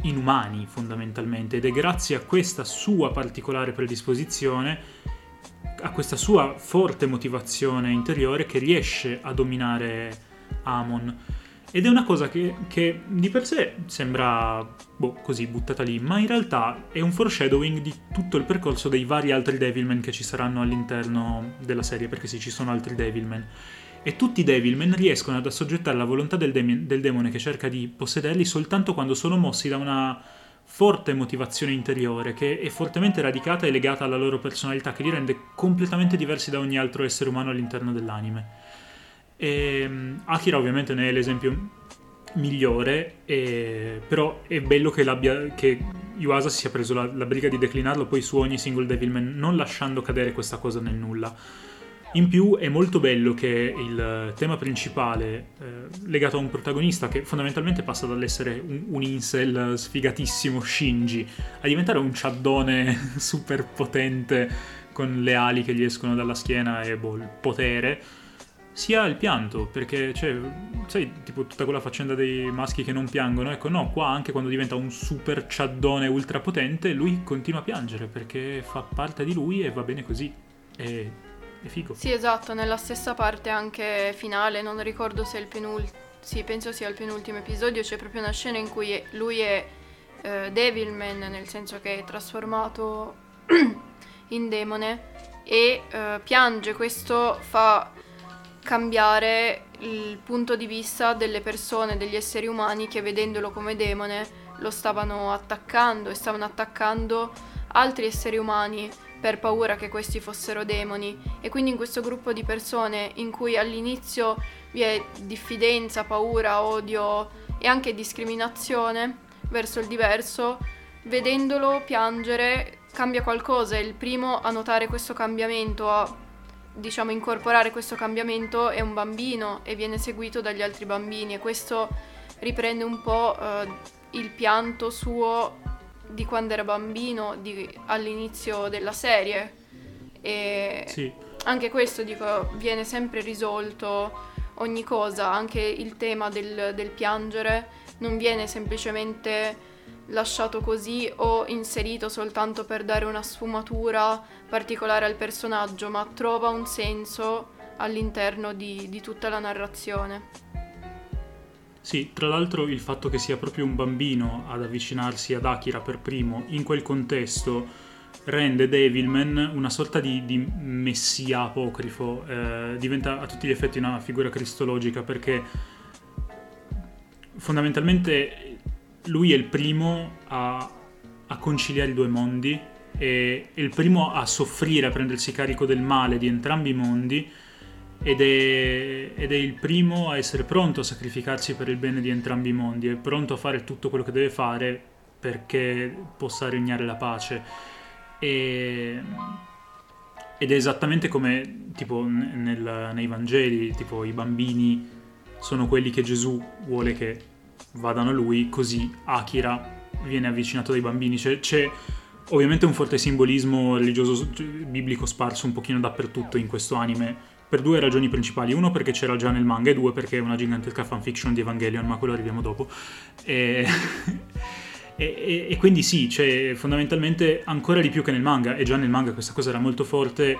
inumani fondamentalmente, ed è grazie a questa sua particolare predisposizione, a questa sua forte motivazione interiore, che riesce a dominare Amon. Ed è una cosa che di per sé sembra così buttata lì, ma in realtà è un foreshadowing di tutto il percorso dei vari altri Devilman che ci saranno all'interno della serie, perché sì, ci sono altri Devilman. E tutti i Devilman riescono ad assoggettare la volontà del demone che cerca di possederli soltanto quando sono mossi da una forte motivazione interiore che è fortemente radicata e legata alla loro personalità, che li rende completamente diversi da ogni altro essere umano all'interno dell'anime. E Akira ovviamente ne è l'esempio migliore, però è bello che Yuasa si sia preso la briga di declinarlo poi su ogni singolo Devilman, non lasciando cadere questa cosa nel nulla. In più è molto bello che il tema principale, legato a un protagonista che fondamentalmente passa dall'essere un incel sfigatissimo, Shinji, a diventare un ciaddone super potente con le ali che gli escono dalla schiena e il potere, sia il pianto, perché sai, tipo tutta quella faccenda dei maschi che non piangono, ecco no, qua anche quando diventa un super ciaddone ultrapotente lui continua a piangere perché fa parte di lui e va bene così. È figo. Sì, esatto, nella stessa parte anche finale, non ricordo se è il penultimo, sì, penso sia il penultimo episodio, c'è proprio una scena in cui lui è Devilman, nel senso che è trasformato in demone e piange. Questo fa cambiare il punto di vista delle persone, degli esseri umani che vedendolo come demone lo stavano attaccando e stavano attaccando altri esseri umani per paura che questi fossero demoni. E quindi in questo gruppo di persone in cui all'inizio vi è diffidenza, paura, odio e anche discriminazione verso il diverso, vedendolo piangere cambia qualcosa. Il primo a notare questo cambiamento, a incorporare questo cambiamento è un bambino e viene seguito dagli altri bambini, e questo riprende un po' il pianto suo di quando era bambino all'inizio della serie. E sì, anche questo viene sempre risolto, ogni cosa, anche il tema del piangere non viene semplicemente lasciato così o inserito soltanto per dare una sfumatura particolare al personaggio, ma trova un senso all'interno di tutta la narrazione. Sì, tra l'altro il fatto che sia proprio un bambino ad avvicinarsi ad Akira per primo in quel contesto rende Devilman una sorta di messia apocrifo, diventa a tutti gli effetti una figura cristologica, perché fondamentalmente lui è il primo a conciliare i due mondi, e è il primo a soffrire, a prendersi carico del male di entrambi i mondi, ed è il primo a essere pronto a sacrificarsi per il bene di entrambi i mondi, è pronto a fare tutto quello che deve fare perché possa regnare la pace. Ed è esattamente come tipo nei Vangeli, tipo i bambini sono quelli che Gesù vuole che vadano a lui, così Akira viene avvicinato dai bambini. C'è ovviamente un forte simbolismo religioso biblico sparso un pochino dappertutto in questo anime, per due ragioni principali: uno perché c'era già nel manga, e due perché è una gigantesca fanfiction di Evangelion, ma quello arriviamo dopo. E quindi sì, fondamentalmente ancora di più che nel manga, e già nel manga questa cosa era molto forte,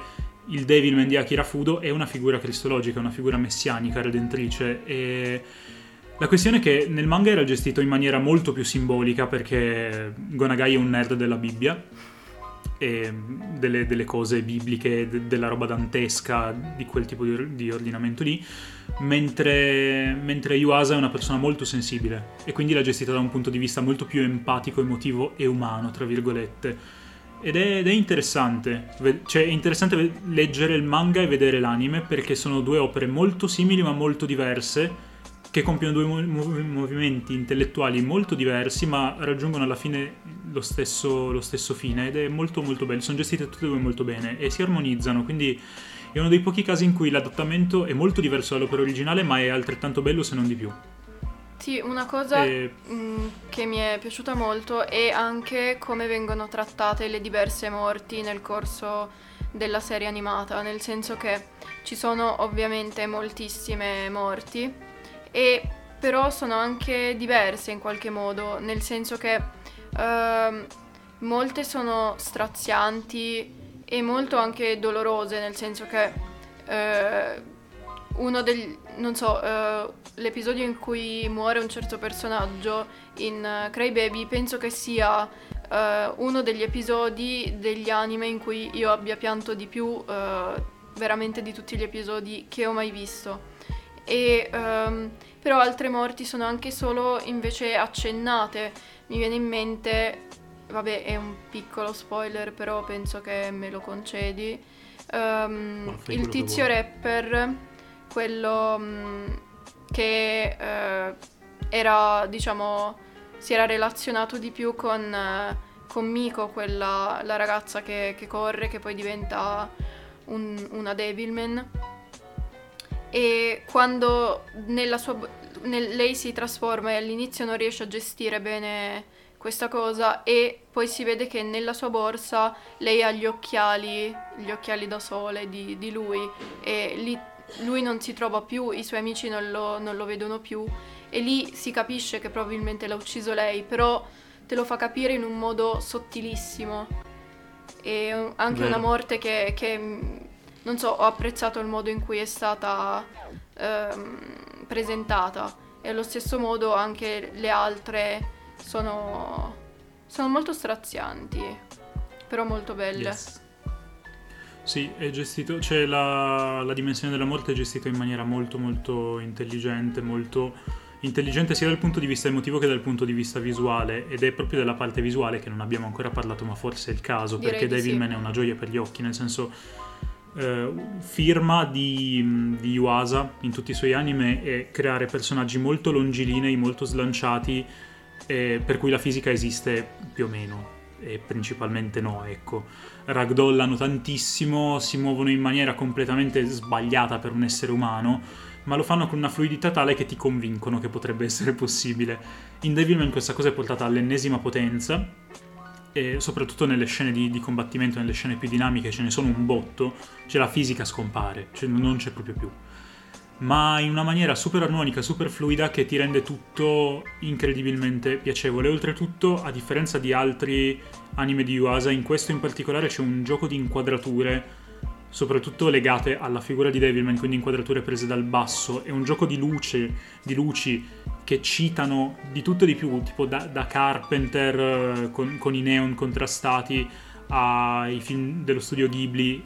il Devilman di Akira Fudo è una figura cristologica, una figura messianica, redentrice. E la questione è che nel manga era gestito in maniera molto più simbolica, perché Go Nagai è un nerd della Bibbia, e delle cose bibliche, della roba dantesca, di quel tipo di ordinamento lì, mentre Yuasa è una persona molto sensibile e quindi l'ha gestita da un punto di vista molto più empatico, emotivo e umano, tra virgolette. Ed è interessante, è interessante leggere il manga e vedere l'anime, perché sono due opere molto simili ma molto diverse, che compiono due movimenti intellettuali molto diversi, ma raggiungono alla fine lo stesso fine, ed è molto molto bello. Sono gestite tutte e due molto bene e si armonizzano, quindi è uno dei pochi casi in cui l'adattamento è molto diverso dall'opera originale, ma è altrettanto bello, se non di più. Sì, una cosa che mi è piaciuta molto è anche come vengono trattate le diverse morti nel corso della serie animata, nel senso che ci sono ovviamente moltissime morti, e però sono anche diverse in qualche modo, nel senso che molte sono strazianti e molto anche dolorose, nel senso che uno non so, l'episodio in cui muore un certo personaggio in Crybaby penso che sia uno degli episodi degli anime in cui io abbia pianto di più, veramente di tutti gli episodi che ho mai visto. E però altre morti sono anche solo invece accennate. Mi viene in mente, vabbè, è un piccolo spoiler, però penso che me lo concedi, il tizio rapper, quello che era, diciamo, si era relazionato di più con Miko, quella, la ragazza che corre, che poi diventa una Devilman. E quando nella sua lei si trasforma e all'inizio non riesce a gestire bene questa cosa, e poi si vede che nella sua borsa lei ha gli occhiali da sole di lui, e lì lui non si trova più, i suoi amici non lo vedono più, e lì si capisce che probabilmente l'ha ucciso lei, però te lo fa capire in un modo sottilissimo. E anche una morte che non so, ho apprezzato il modo in cui è stata presentata, e allo stesso modo anche le altre sono molto strazianti, però molto belle. Yes. Sì, è gestito, cioè la dimensione della morte è gestita in maniera molto molto intelligente, sia dal punto di vista emotivo che dal punto di vista visuale, ed è proprio della parte visuale che non abbiamo ancora parlato, ma forse è il caso. Direi perché Devilman è una gioia per gli occhi, nel senso... firma di Yuasa in tutti i suoi anime è creare personaggi molto longilinei, molto slanciati, per cui la fisica esiste più o meno, e principalmente no, ecco. Ragdollano tantissimo, si muovono in maniera completamente sbagliata per un essere umano, ma lo fanno con una fluidità tale che ti convincono che potrebbe essere possibile. In Devilman questa cosa è portata all'ennesima potenza, e soprattutto nelle scene di combattimento, nelle scene più dinamiche, ce ne sono un botto, cioè la fisica scompare, cioè non c'è proprio più, ma in una maniera super armonica, super fluida, che ti rende tutto incredibilmente piacevole. Oltretutto, a differenza di altri anime di Yuasa, in questo in particolare c'è un gioco di inquadrature, soprattutto legate alla figura di Devilman, quindi inquadrature prese dal basso, e un gioco di luci che citano di tutto e di più, tipo da Carpenter con i neon contrastati ai film dello studio Ghibli,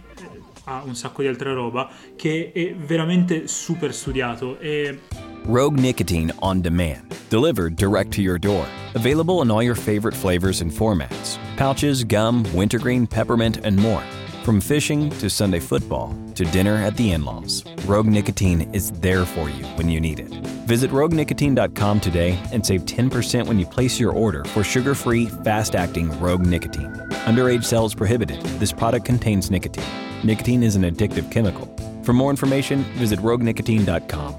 a un sacco di altra roba, che è veramente super studiato. E... Rogue Nicotine on Demand, delivered direct to your door. Available in all your favorite flavors and formats, pouches, gum, wintergreen, peppermint and more. From fishing to Sunday football to dinner at the in-laws, Rogue Nicotine is there for you when you need it. Visit roguenicotine.com today and save 10% when you place your order for sugar-free, fast-acting Rogue Nicotine. Underage sales prohibited. This product contains nicotine. Nicotine is an addictive chemical. For more information, visit roguenicotine.com.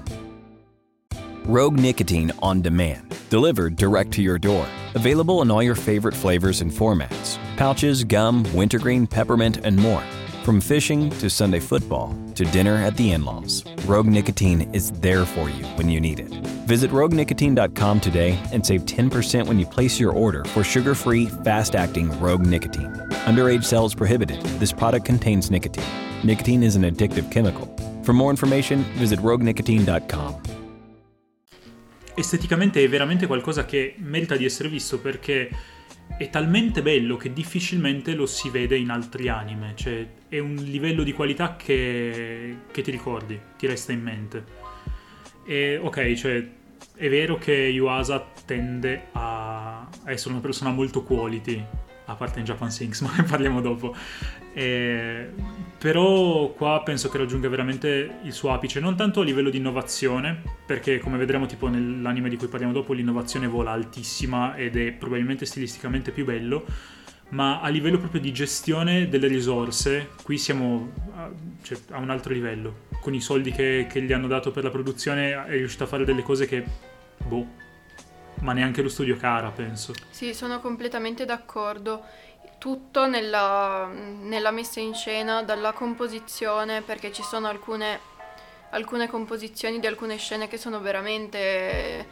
Rogue Nicotine on Demand, delivered direct to your door. Available in all your favorite flavors and formats, pouches, gum, wintergreen, peppermint, and more. From fishing to Sunday football to dinner at the in-laws, Rogue Nicotine is there for you when you need it. Visit roguenicotine.com today and save 10% when you place your order for sugar-free, fast-acting Rogue Nicotine. Underage sales prohibited. This product contains nicotine. Nicotine is an addictive chemical. For more information, visit roguenicotine.com. Esteticamente è veramente qualcosa che merita di essere visto, perché è talmente bello che difficilmente lo si vede in altri anime, cioè è un livello di qualità che ti ricordi, ti resta in mente. E ok, cioè è vero che Yuasa tende a essere una persona molto quality, a parte in Japan Sinks, ma ne parliamo dopo. Però qua penso che raggiunga veramente il suo apice, non tanto a livello di innovazione, perché come vedremo tipo nell'anime di cui parliamo dopo l'innovazione vola altissima ed è probabilmente stilisticamente più bello, ma a livello proprio di gestione delle risorse. Qui siamo a un altro livello, con i soldi che gli hanno dato per la produzione è riuscito a fare delle cose che ma neanche lo studio Kara, penso. Sì, sono completamente d'accordo. Tutto nella messa in scena, dalla composizione, perché ci sono alcune composizioni di alcune scene che sono veramente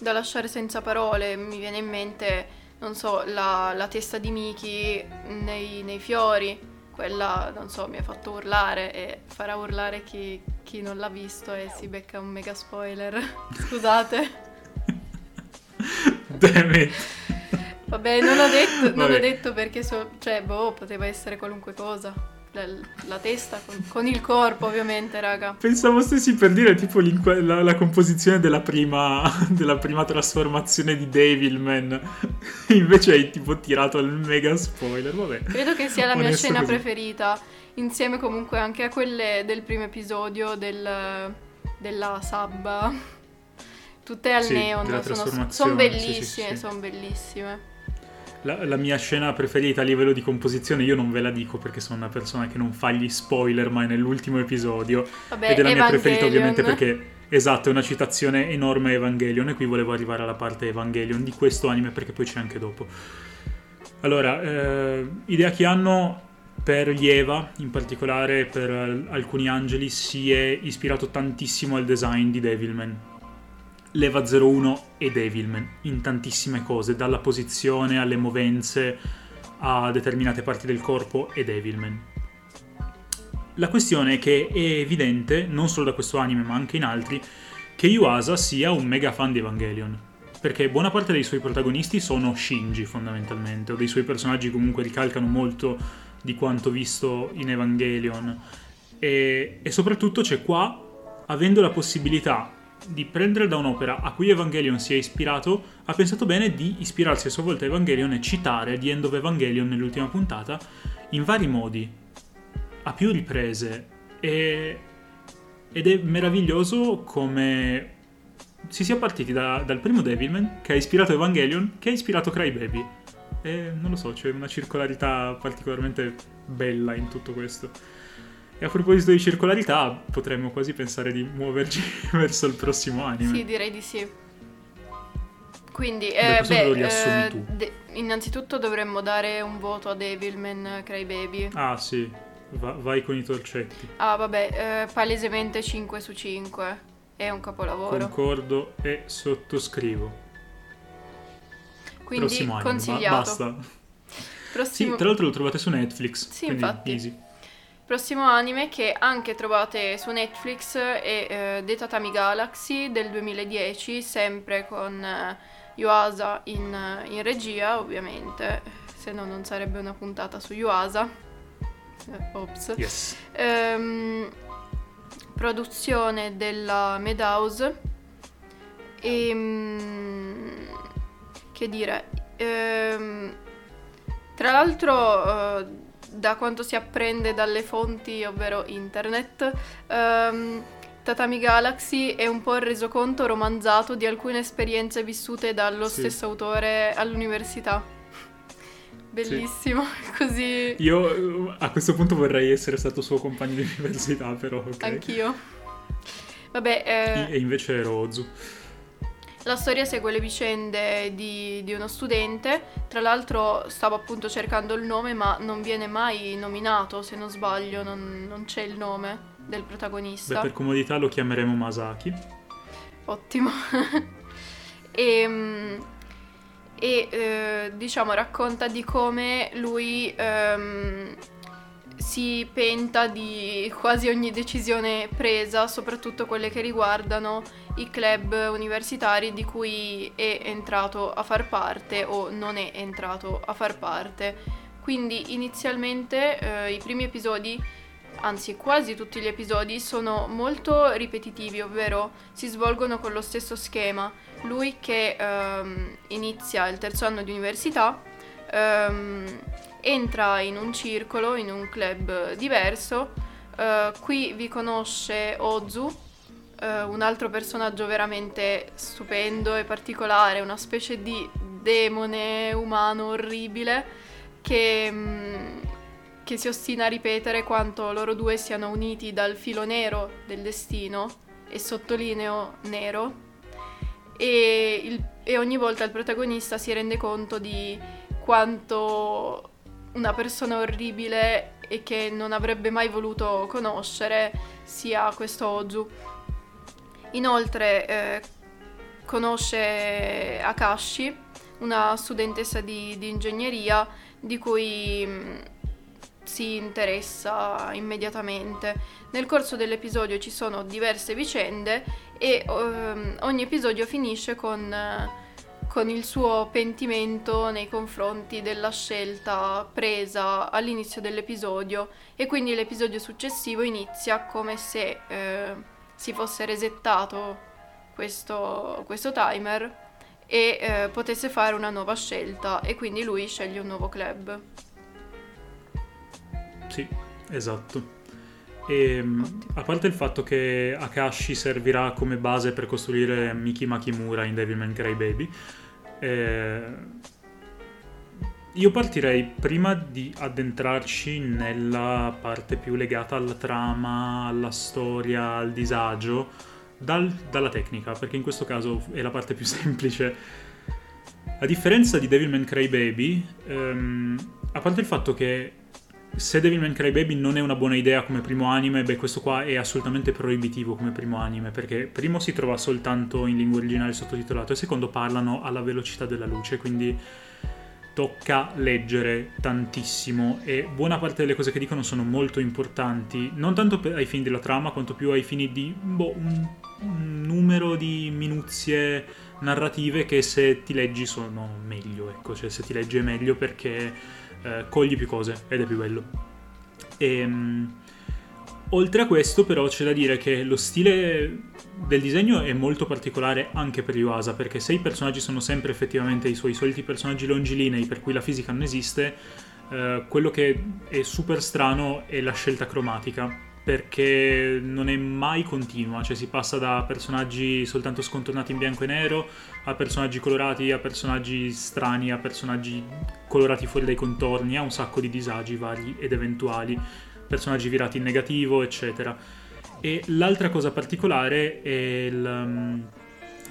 da lasciare senza parole. Mi viene in mente, non so, la testa di Miki nei fiori. Quella, non so, mi ha fatto urlare e farà urlare chi chi non l'ha visto e si becca un mega spoiler. Scusate. Damn it. Vabbè, non ho detto perché poteva essere qualunque cosa. La testa con il corpo, ovviamente, raga. Pensavo stessi per dire tipo la composizione della prima trasformazione di Devilman. Invece hai tipo tirato il mega spoiler, vabbè. Credo che sia la mia scena preferita, insieme comunque anche a quelle del primo episodio della sabba. Tutte al neon, sono bellissime, sono bellissime. La mia scena preferita a livello di composizione, io non ve la dico perché sono una persona che non fa gli spoiler, ma è nell'ultimo episodio. Vabbè, ed è la mia preferita ovviamente perché, esatto, è una citazione enorme a Evangelion, e qui volevo arrivare alla parte Evangelion di questo anime perché poi c'è anche dopo. Allora, Hideaki Anno per gli Eva, in particolare per alcuni angeli, si è ispirato tantissimo al design di Devilman. L'Eva 01 e Devilman in tantissime cose, dalla posizione alle movenze a determinate parti del corpo e Devilman. La questione è che è evidente, non solo da questo anime ma anche in altri, che Yuasa sia un mega fan di Evangelion, perché buona parte dei suoi protagonisti sono Shinji fondamentalmente, o dei suoi personaggi comunque ricalcano molto di quanto visto in Evangelion, e soprattutto c'è qua, avendo la possibilità di prendere da un'opera a cui Evangelion si è ispirato, ha pensato bene di ispirarsi a sua volta a Evangelion e citare The End of Evangelion nell'ultima puntata in vari modi, a più riprese, ed è meraviglioso come si sia partiti dal primo Devilman, che ha ispirato Evangelion, che ha ispirato Crybaby, e non lo so, c'è una circolarità particolarmente bella in tutto questo. E a proposito di circolarità, potremmo quasi pensare di muoverci verso il prossimo anime. Sì, direi di sì. Quindi, innanzitutto dovremmo dare un voto a Devilman Crybaby. Ah, sì. Vai con i torcetti. Ah, vabbè, palesemente 5 su 5. È un capolavoro. Concordo e sottoscrivo. Quindi, prossimo anime, consigliato. Basta. Prossimo... Sì, tra l'altro lo trovate su Netflix. Sì, infatti. Easy. Prossimo anime che anche trovate su Netflix è The Tatami Galaxy del 2010, sempre con Yuasa in regia, ovviamente, se no non sarebbe una puntata su Yuasa. Ops. Yes. Produzione della Madhouse. E che dire? Tra l'altro, da quanto si apprende dalle fonti, ovvero internet, Tatami Galaxy è un po' il resoconto romanzato di alcune esperienze vissute dallo stesso autore all'università. Bellissimo, così... Io a questo punto vorrei essere stato suo compagno di università, però, ok. Anch'io. Vabbè... E invece ero Ozu. La storia segue le vicende di uno studente, tra l'altro stavo appunto cercando il nome ma non viene mai nominato, se non sbaglio, non c'è il nome del protagonista. Beh, per comodità lo chiameremo Masaaki. Ottimo. Diciamo racconta di come lui si penta di quasi ogni decisione presa, soprattutto quelle che riguardano i club universitari di cui è entrato a far parte o non è entrato a far parte. Quindi inizialmente i primi episodi, anzi quasi tutti gli episodi, sono molto ripetitivi, ovvero si svolgono con lo stesso schema. Lui che inizia il terzo anno di università entra in un circolo, in un club diverso, qui vi conosce Ozu, un altro personaggio veramente stupendo e particolare, una specie di demone umano orribile che si ostina a ripetere quanto loro due siano uniti dal filo nero del destino, e sottolineo nero, e ogni volta il protagonista si rende conto di quanto una persona orribile e che non avrebbe mai voluto conoscere sia questo Ozu. Inoltre conosce Akashi, una studentessa di ingegneria di cui si interessa immediatamente. Nel corso dell'episodio ci sono diverse vicende e ogni episodio finisce con il suo pentimento nei confronti della scelta presa all'inizio dell'episodio, e quindi l'episodio successivo inizia come se si fosse resettato questo timer e potesse fare una nuova scelta, e quindi lui sceglie un nuovo club. Sì, esatto. E a parte il fatto che Akashi servirà come base per costruire Miki Makimura in Devilman Crybaby, io partirei, prima di addentrarci nella parte più legata alla trama, alla storia, al disagio, dalla tecnica, perché in questo caso è la parte più semplice. A differenza di Devilman Crybaby, a parte il fatto che se Devilman Crybaby non è una buona idea come primo anime, beh, questo qua è assolutamente proibitivo come primo anime, perché primo si trova soltanto in lingua originale sottotitolato e secondo parlano alla velocità della luce, quindi tocca leggere tantissimo e buona parte delle cose che dicono sono molto importanti, non tanto ai fini della trama quanto più ai fini di un numero di minuzie narrative che se ti leggi sono meglio, ecco, cioè se ti leggi è meglio perché cogli più cose ed è più bello. Oltre a questo però c'è da dire che lo stile del disegno è molto particolare anche per Yuasa, perché se i personaggi sono sempre effettivamente i suoi soliti personaggi longilinei per cui la fisica non esiste, quello che è super strano è la scelta cromatica, perché non è mai continua, cioè si passa da personaggi soltanto scontornati in bianco e nero a personaggi colorati, a personaggi strani, a personaggi colorati fuori dai contorni, a un sacco di disagi vari ed eventuali, personaggi virati in negativo, eccetera. E l'altra cosa particolare è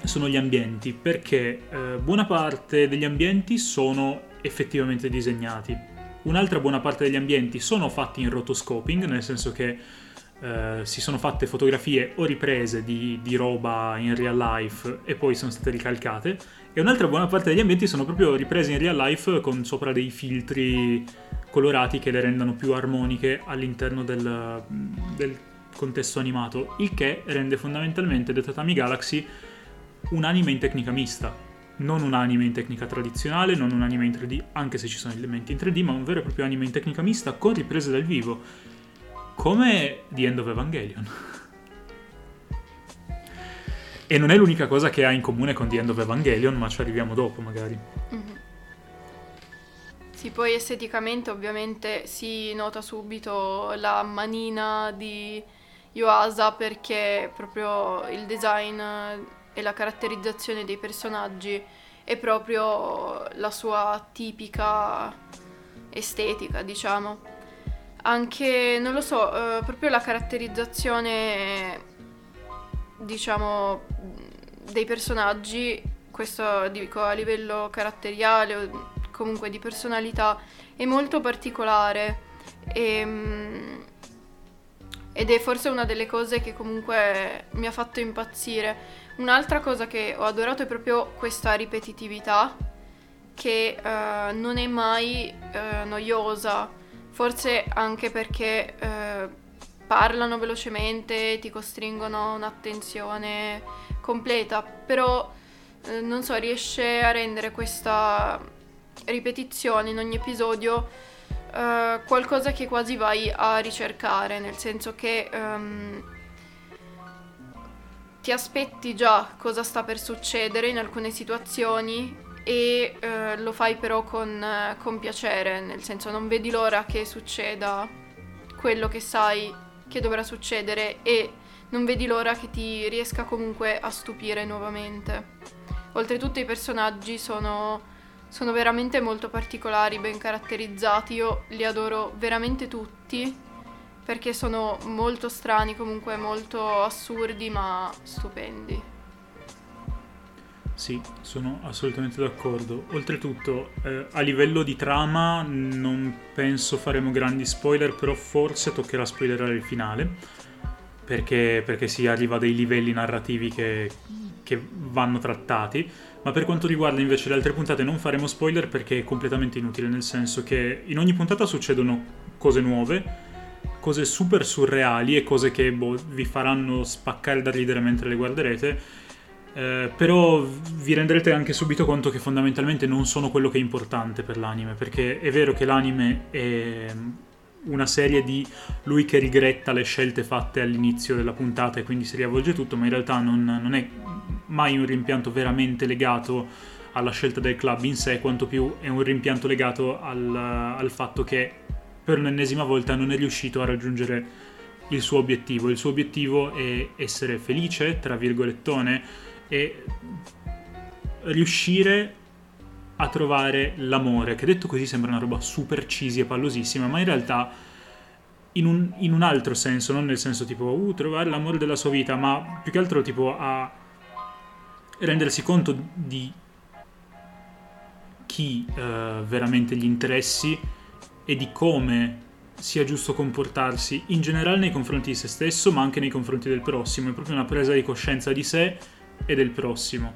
sono gli ambienti, perché buona parte degli ambienti sono effettivamente disegnati. Un'altra buona parte degli ambienti sono fatti in rotoscoping, nel senso che si sono fatte fotografie o riprese di roba in real life e poi sono state ricalcate, e un'altra buona parte degli ambienti sono proprio riprese in real life con sopra dei filtri colorati che le rendano più armoniche all'interno del contesto animato, il che rende fondamentalmente The Tatami Galaxy un anime in tecnica mista, non un anime in tecnica tradizionale, non un anime in 3D, anche se ci sono elementi in 3D, ma un vero e proprio anime in tecnica mista con riprese dal vivo, come The End of Evangelion. E non è l'unica cosa che ha in comune con The End of Evangelion, ma ci arriviamo dopo magari. Mm-hmm. Sì, poi esteticamente ovviamente si nota subito la manina di Yuasa, perché proprio il design e la caratterizzazione dei personaggi è proprio la sua tipica estetica, diciamo. Anche, non lo so, proprio la caratterizzazione, diciamo, dei personaggi, questo dico a livello caratteriale o comunque di personalità, è molto particolare ed è forse una delle cose che comunque mi ha fatto impazzire. Un'altra cosa che ho adorato è proprio questa ripetitività che non è mai noiosa. Forse anche perché parlano velocemente, ti costringono un'attenzione completa, però non so, riesce a rendere questa ripetizione in ogni episodio qualcosa che quasi vai a ricercare, nel senso che ti aspetti già cosa sta per succedere in alcune situazioni, e lo fai però con piacere, nel senso non vedi l'ora che succeda quello che sai che dovrà succedere e non vedi l'ora che ti riesca comunque a stupire nuovamente. Oltretutto i personaggi sono veramente molto particolari, ben caratterizzati, io li adoro veramente tutti perché sono molto strani, comunque molto assurdi ma stupendi. Sì, sono assolutamente d'accordo. Oltretutto, a livello di trama non penso faremo grandi spoiler, però forse toccherà spoilerare il finale, perché si arriva a dei livelli narrativi che vanno trattati, ma per quanto riguarda invece le altre puntate non faremo spoiler perché è completamente inutile, nel senso che in ogni puntata succedono cose nuove, cose super surreali e cose che vi faranno spaccare da ridere mentre le guarderete, però vi renderete anche subito conto che fondamentalmente non sono quello che è importante per l'anime, perché è vero che l'anime è una serie di lui che rigretta le scelte fatte all'inizio della puntata e quindi si riavvolge tutto, ma in realtà non è mai un rimpianto veramente legato alla scelta del club in sé, quanto più è un rimpianto legato al fatto che per l'ennesima volta non è riuscito a raggiungere il suo obiettivo. Il suo obiettivo è essere felice, tra virgolettone, e riuscire a trovare l'amore, che detto così sembra una roba super cheesy e pallosissima, ma in realtà in un altro senso, non nel senso tipo trovare l'amore della sua vita, ma più che altro tipo a rendersi conto di chi veramente gli interessi e di come sia giusto comportarsi in generale nei confronti di se stesso, ma anche nei confronti del prossimo. È proprio una presa di coscienza di sé e del prossimo,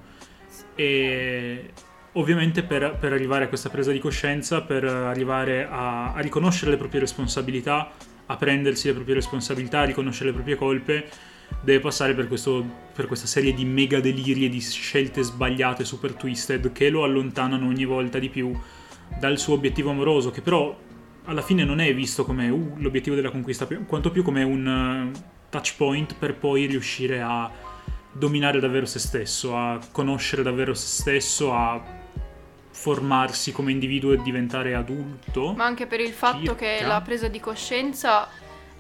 e ovviamente per arrivare a questa presa di coscienza, per arrivare a riconoscere le proprie responsabilità, a prendersi le proprie responsabilità, a riconoscere le proprie colpe, deve passare per questa serie di mega deliri e di scelte sbagliate super twisted che lo allontanano ogni volta di più dal suo obiettivo amoroso, che però alla fine non è visto come l'obiettivo della conquista, quanto più come un touch point per poi riuscire a dominare davvero se stesso, a conoscere davvero se stesso, a formarsi come individuo e diventare adulto. Ma anche per il fatto che la presa di coscienza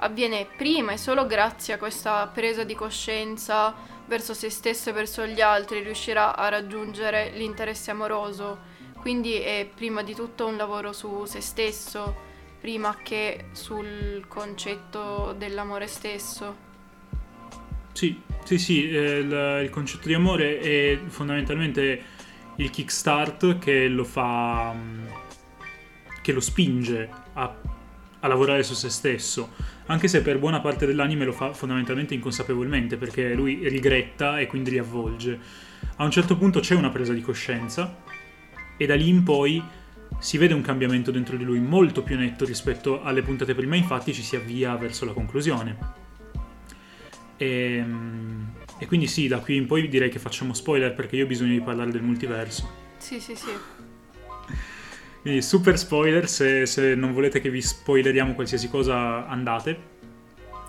avviene prima e solo grazie a questa presa di coscienza verso se stesso e verso gli altri riuscirà a raggiungere l'interesse amoroso. Quindi è prima di tutto un lavoro su se stesso, prima che sul concetto dell'amore stesso. Sì, il concetto di amore è fondamentalmente il kickstart che lo fa, che lo spinge a lavorare su se stesso. Anche se per buona parte dell'anime lo fa fondamentalmente inconsapevolmente, perché lui rigretta e quindi riavvolge. A un certo punto c'è una presa di coscienza e da lì in poi si vede un cambiamento dentro di lui molto più netto rispetto alle puntate prima, infatti ci si avvia verso la conclusione. E quindi sì, da qui in poi direi che facciamo spoiler, perché io ho bisogno di parlare del multiverso. Sì. Quindi super spoiler, se non volete che vi spoileriamo qualsiasi cosa andate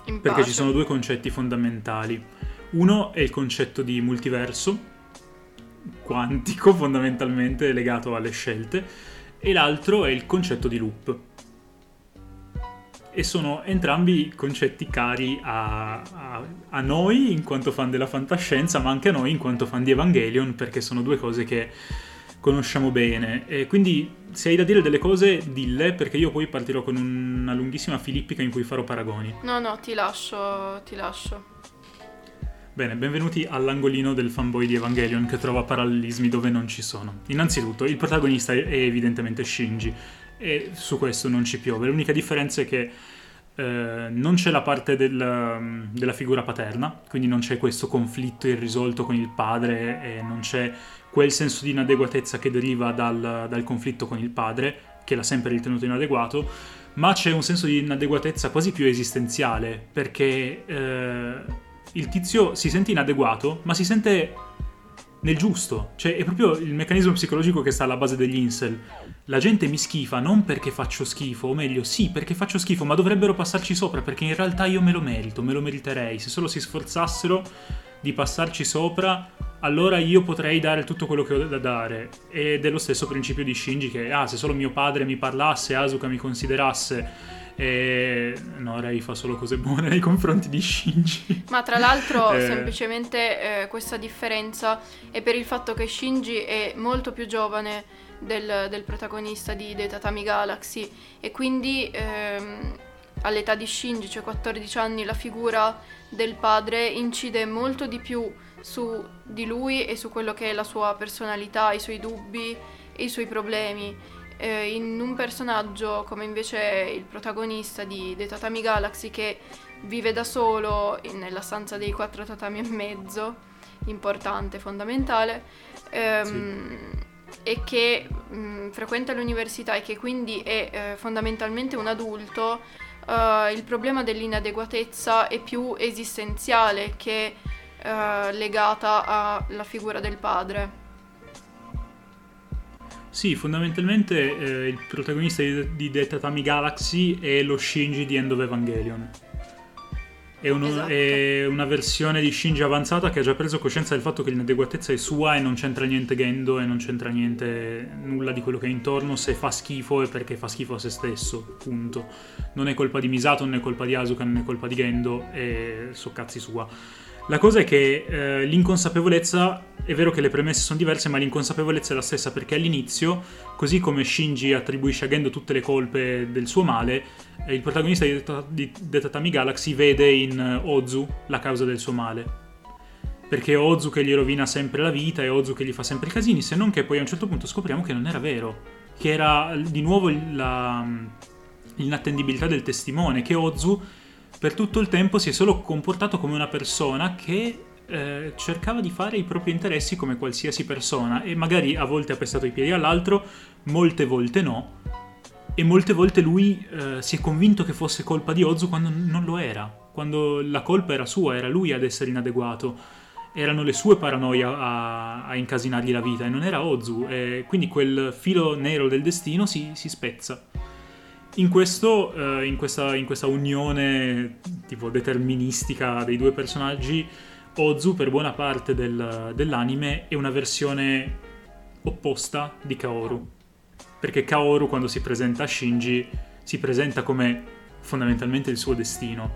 in pace. Perché ci sono due concetti fondamentali. Uno è il concetto di multiverso quantico, fondamentalmente legato alle scelte, e l'altro è il concetto di loop. E sono entrambi concetti cari a noi in quanto fan della fantascienza, ma anche a noi in quanto fan di Evangelion, perché sono due cose che conosciamo bene, e quindi se hai da dire delle cose dille, perché io poi partirò con una lunghissima filippica in cui farò paragoni. No, ti lascio. Bene, benvenuti all'angolino del fanboy di Evangelion che trova parallelismi dove non ci sono. Innanzitutto il protagonista è evidentemente Shinji e su questo non ci piove. L'unica differenza è che non c'è la parte della figura paterna, quindi non c'è questo conflitto irrisolto con il padre e non c'è quel senso di inadeguatezza che deriva dal conflitto con il padre, che l'ha sempre ritenuto inadeguato, ma c'è un senso di inadeguatezza quasi più esistenziale, perché il tizio si sente inadeguato, ma si sente nel giusto. Cioè è proprio il meccanismo psicologico che sta alla base degli incel. La gente mi schifa non perché faccio schifo, o meglio, sì, perché faccio schifo, ma dovrebbero passarci sopra, perché in realtà io me lo merito, me lo meriterei. Se solo si sforzassero di passarci sopra, allora io potrei dare tutto quello che ho da dare. Ed è lo stesso principio di Shinji, che se solo mio padre mi parlasse, Asuka mi considerasse. No, Rei fa solo cose buone nei confronti di Shinji. Ma tra l'altro semplicemente questa differenza è per il fatto che Shinji è molto più giovane del protagonista di The Tatami Galaxy, e quindi all'età di Shinji, cioè 14 anni, la figura del padre incide molto di più su di lui e su quello che è la sua personalità, i suoi dubbi e i suoi problemi. In un personaggio come invece il protagonista di The Tatami Galaxy, che vive da solo nella stanza dei 4 tatami e mezzo, importante, fondamentale, e che frequenta l'università e che quindi è fondamentalmente un adulto, il problema dell'inadeguatezza è più esistenziale che legata alla figura del padre. Sì, fondamentalmente il protagonista di The Tatami Galaxy è lo Shinji di End of Evangelion. È una versione di Shinji avanzata che ha già preso coscienza del fatto che l'inadeguatezza è sua e non c'entra niente Gendo e non c'entra niente nulla di quello che è intorno. Se fa schifo è perché fa schifo a se stesso, punto. Non è colpa di Misato, non è colpa di Asuka, non è colpa di Gendo, è so cazzi sua. La cosa è che l'inconsapevolezza, è vero che le premesse sono diverse, ma l'inconsapevolezza è la stessa, perché all'inizio, così come Shinji attribuisce a Gendo tutte le colpe del suo male, il protagonista di The Tatami Galaxy vede in Ozu la causa del suo male, perché è Ozu che gli rovina sempre la vita, è Ozu che gli fa sempre i casini, se non che poi a un certo punto scopriamo che non era vero, che era di nuovo l'inattendibilità del testimone, che Ozu per tutto il tempo si è solo comportato come una persona che cercava di fare i propri interessi come qualsiasi persona, e magari a volte ha pestato i piedi all'altro, molte volte no, e molte volte lui si è convinto che fosse colpa di Ozu quando non lo era, quando la colpa era sua, era lui ad essere inadeguato, erano le sue paranoie a incasinargli la vita e non era Ozu, e quindi quel filo nero del destino si spezza. In questa unione tipo deterministica dei due personaggi, Ozu per buona parte dell'anime è una versione opposta di Kaoru, perché Kaoru quando si presenta a Shinji si presenta come fondamentalmente il suo destino,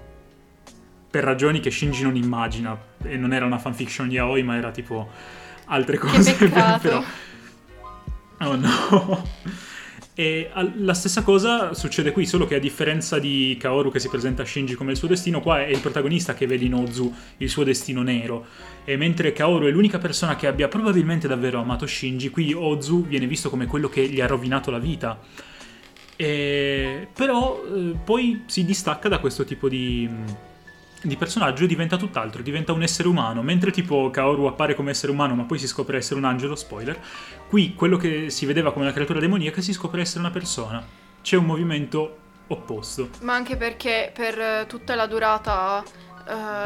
per ragioni che Shinji non immagina, e non era una fanfiction yaoi ma era tipo altre cose. Che peccato. Però... oh no. E la stessa cosa succede qui, solo che a differenza di Kaoru che si presenta a Shinji come il suo destino, qua è il protagonista che vede in Ozu il suo destino nero, e mentre Kaoru è l'unica persona che abbia probabilmente davvero amato Shinji, qui Ozu viene visto come quello che gli ha rovinato la vita, però poi si distacca da questo tipo di personaggio e diventa tutt'altro, diventa un essere umano, mentre tipo Kaoru appare come essere umano ma poi si scopre essere un angelo, spoiler, qui quello che si vedeva come una creatura demoniaca si scopre essere una persona, c'è un movimento opposto. Ma anche perché per tutta la durata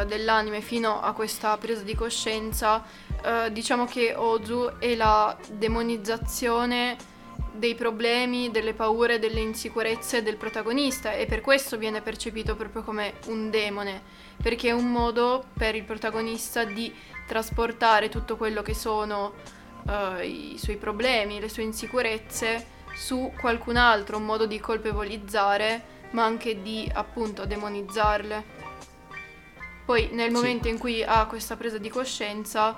dell'anime fino a questa presa di coscienza diciamo che Ozu è la demonizzazione dei problemi, delle paure, delle insicurezze del protagonista, e per questo viene percepito proprio come un demone, perché è un modo per il protagonista di trasportare tutto quello che sono i suoi problemi, le sue insicurezze su qualcun altro, un modo di colpevolizzare ma anche di appunto demonizzarle. Poi nel momento in cui ha questa presa di coscienza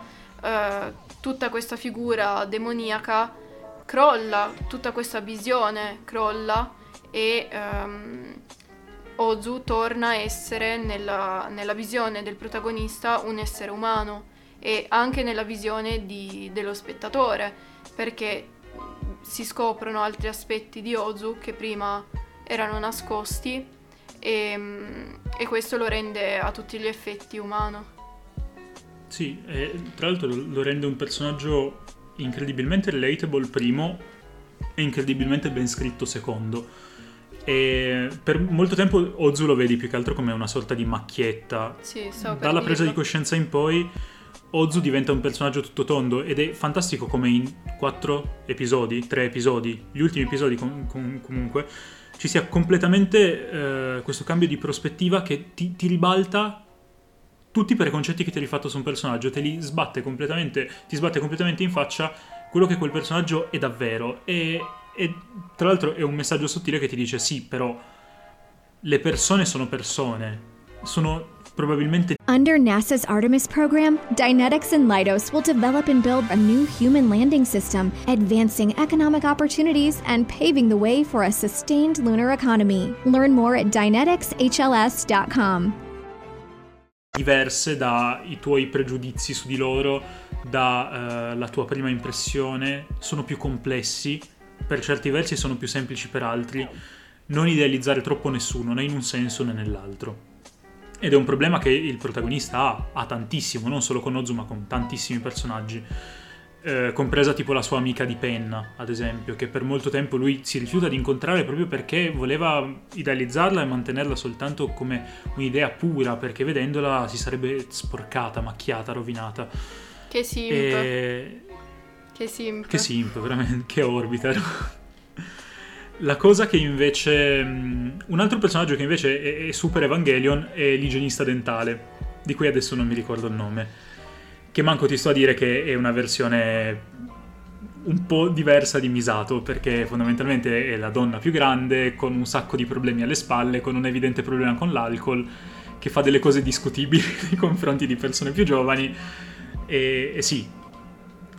tutta questa figura demoniaca crolla, tutta questa visione crolla e Ozu torna a essere nella visione del protagonista un essere umano, e anche nella visione dello spettatore, perché si scoprono altri aspetti di Ozu che prima erano nascosti e questo lo rende a tutti gli effetti umano. Sì, tra l'altro lo rende un personaggio incredibilmente relatable primo e incredibilmente ben scritto secondo, e per molto tempo Ozu lo vedi più che altro come una sorta di macchietta. Sì, dalla presa di coscienza in poi Ozu diventa un personaggio tutto tondo, ed è fantastico come in 3 episodi, gli ultimi episodi comunque ci sia completamente questo cambio di prospettiva che ti ribalta tutti i preconcetti che ti hai fatto su un personaggio, ti sbatte completamente in faccia quello che quel personaggio è davvero, e tra l'altro è un messaggio sottile che ti dice sì, però le persone, sono probabilmente... Under NASA's Artemis program, Dynetics and Leidos will develop and build a new human landing system, advancing economic opportunities and paving the way for a sustained lunar economy. Learn more at dynetics.hls.com. diverse dai tuoi pregiudizi su di loro, dalla tua prima impressione, sono più complessi per certi versi, sono più semplici per altri, non idealizzare troppo nessuno, né in un senso né nell'altro, ed è un problema che il protagonista ha tantissimo, non solo con Ozu ma con tantissimi personaggi, compresa tipo la sua amica di penna, ad esempio, che per molto tempo lui si rifiuta di incontrare proprio perché voleva idealizzarla e mantenerla soltanto come un'idea pura, perché vedendola si sarebbe sporcata, macchiata, rovinata. Che simp. Che simp, veramente, che orbiter. La cosa che invece... un altro personaggio che invece è super Evangelion è l'igienista dentale, di cui adesso non mi ricordo il nome, che manco ti sto a dire che è una versione un po' diversa di Misato, perché fondamentalmente è la donna più grande, con un sacco di problemi alle spalle, con un evidente problema con l'alcol, che fa delle cose discutibili nei confronti di persone più giovani, e sì,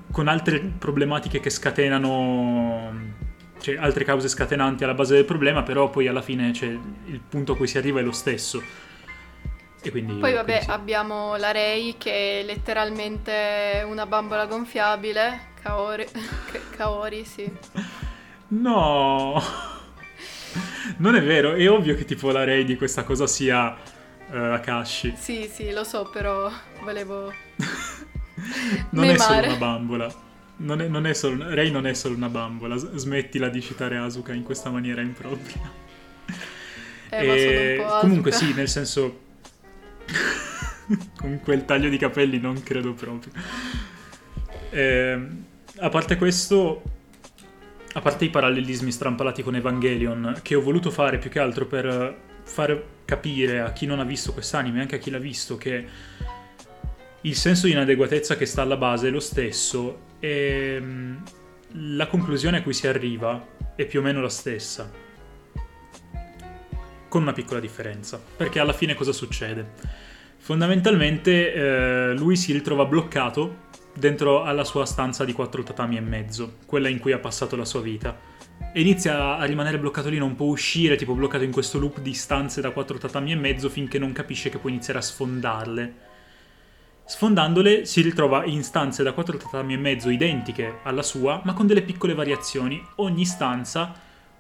con altre problematiche che scatenano... C'è altre cause scatenanti alla base del problema, però poi alla fine c'è il punto a cui si arriva è lo stesso. E quindi poi vabbè, quindi sì. Abbiamo la Rei, che è letteralmente una bambola gonfiabile. Kaori, sì. No! Non è vero, è ovvio che tipo la Rei di questa cosa sia Akashi. Sì, lo so, però volevo non memare. È solo una bambola. Rei non è solo una bambola. Smettila di citare Asuka in questa maniera impropria. Ma sono un po' comunque Asuka. Sì, nel senso con quel taglio di capelli non credo proprio. A parte questo, a parte i parallelismi strampalati con Evangelion, che ho voluto fare più che altro per far capire a chi non ha visto quest'anime, anche a chi l'ha visto, che il senso di inadeguatezza che sta alla base è lo stesso. E la conclusione a cui si arriva è più o meno la stessa, con una piccola differenza, perché alla fine cosa succede? Fondamentalmente lui si ritrova bloccato dentro alla sua stanza di 4 tatami e mezzo, quella in cui ha passato la sua vita, e inizia a rimanere bloccato lì, non può uscire, tipo bloccato in questo loop di stanze da 4 tatami e mezzo, finché non capisce che può iniziare a sfondarle. Sfondandole si ritrova in stanze da 4 tatami e mezzo identiche alla sua, ma con delle piccole variazioni. Ogni stanza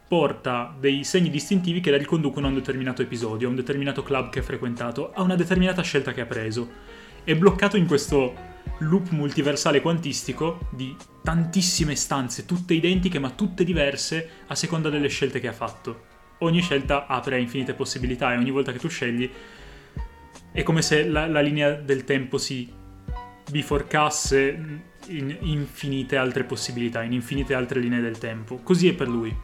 porta dei segni distintivi che la riconducono a un determinato episodio, a un determinato club che ha frequentato, a una determinata scelta che ha preso. È bloccato in questo loop multiversale quantistico di tantissime stanze, tutte identiche ma tutte diverse a seconda delle scelte che ha fatto. Ogni scelta apre a infinite possibilità, e ogni volta che tu scegli è come se la linea del tempo si biforcasse in infinite altre possibilità, in infinite altre linee del tempo. Così è per lui.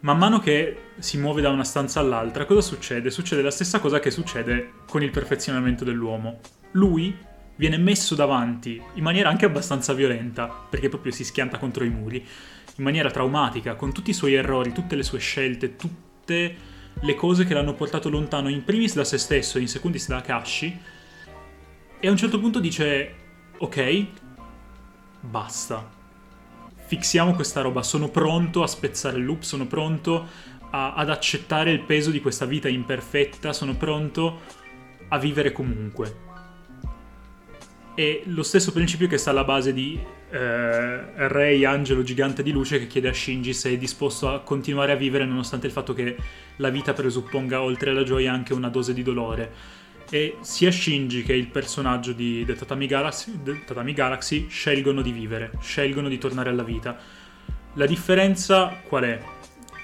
Man mano che si muove da una stanza all'altra, cosa succede? Succede la stessa cosa che succede con il perfezionamento dell'uomo. Lui viene messo davanti, in maniera anche abbastanza violenta, perché proprio si schianta contro i muri, in maniera traumatica, con tutti i suoi errori, tutte le sue scelte, tutte... le cose che l'hanno portato lontano, in primis da se stesso e in secondis da Akashi, e a un certo punto dice: ok, basta, fixiamo questa roba, sono pronto a spezzare il loop, sono pronto ad accettare il peso di questa vita imperfetta, sono pronto a vivere comunque. È lo stesso principio che sta alla base di Rei, angelo gigante di luce, che chiede a Shinji se è disposto a continuare a vivere nonostante il fatto che la vita presupponga, oltre alla gioia, anche una dose di dolore. E sia Shinji che il personaggio di The Tatami Galaxy scelgono di vivere, scelgono di tornare alla vita. La differenza qual è?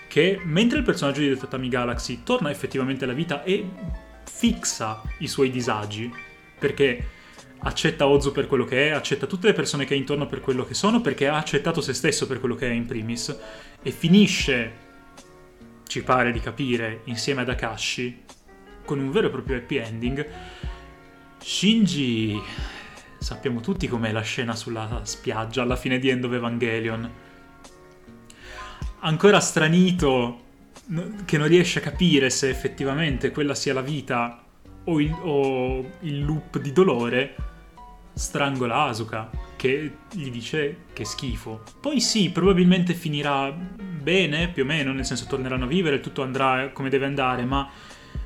Che mentre il personaggio di The Tatami Galaxy torna effettivamente alla vita e fissa i suoi disagi, perché accetta Ozu per quello che è, accetta tutte le persone che è intorno per quello che sono, perché ha accettato se stesso per quello che è in primis, e finisce, ci pare di capire, insieme ad Akashi, con un vero e proprio happy ending. Shinji, sappiamo tutti com'è la scena sulla spiaggia alla fine di End of Evangelion, ancora stranito, che non riesce a capire se effettivamente quella sia la vita o il loop di dolore. Strangola Asuka, che gli dice che schifo. Poi sì, probabilmente finirà bene, più o meno, nel senso torneranno a vivere, tutto andrà come deve andare, ma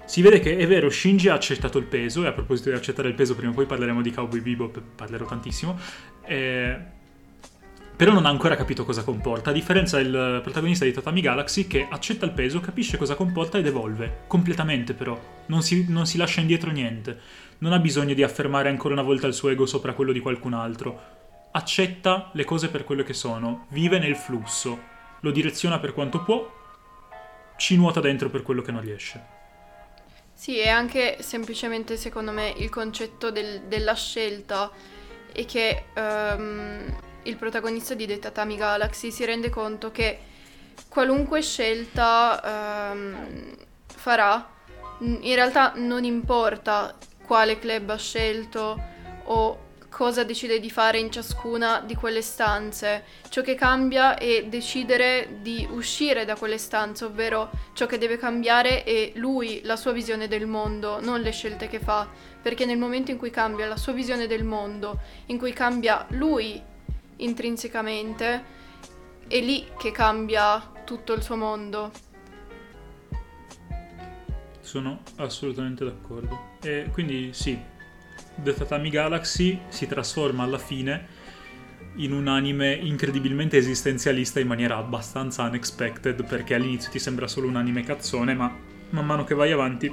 si vede che è vero, Shinji ha accettato il peso, e a proposito di accettare il peso prima o poi parleremo di Cowboy Bebop, parlerò tantissimo, però non ha ancora capito cosa comporta, a differenza del protagonista di Tatami Galaxy, che accetta il peso, capisce cosa comporta ed evolve completamente, però non si lascia indietro niente, non ha bisogno di affermare ancora una volta il suo ego sopra quello di qualcun altro, accetta le cose per quello che sono, vive nel flusso, lo direziona per quanto può, ci nuota dentro per quello che non riesce. Sì, e anche semplicemente secondo me il concetto della scelta è che il protagonista di The Tatami Galaxy si rende conto che qualunque scelta farà, in realtà non importa quale club ha scelto o cosa decide di fare in ciascuna di quelle stanze. Ciò che cambia è decidere di uscire da quelle stanze, ovvero ciò che deve cambiare è lui, la sua visione del mondo, non le scelte che fa, perché nel momento in cui cambia la sua visione del mondo, in cui cambia lui intrinsecamente, è lì che cambia tutto il suo mondo. Sono assolutamente d'accordo. E quindi sì, The Tatami Galaxy si trasforma alla fine in un anime incredibilmente esistenzialista in maniera abbastanza unexpected, perché all'inizio ti sembra solo un anime cazzone, ma man mano che vai avanti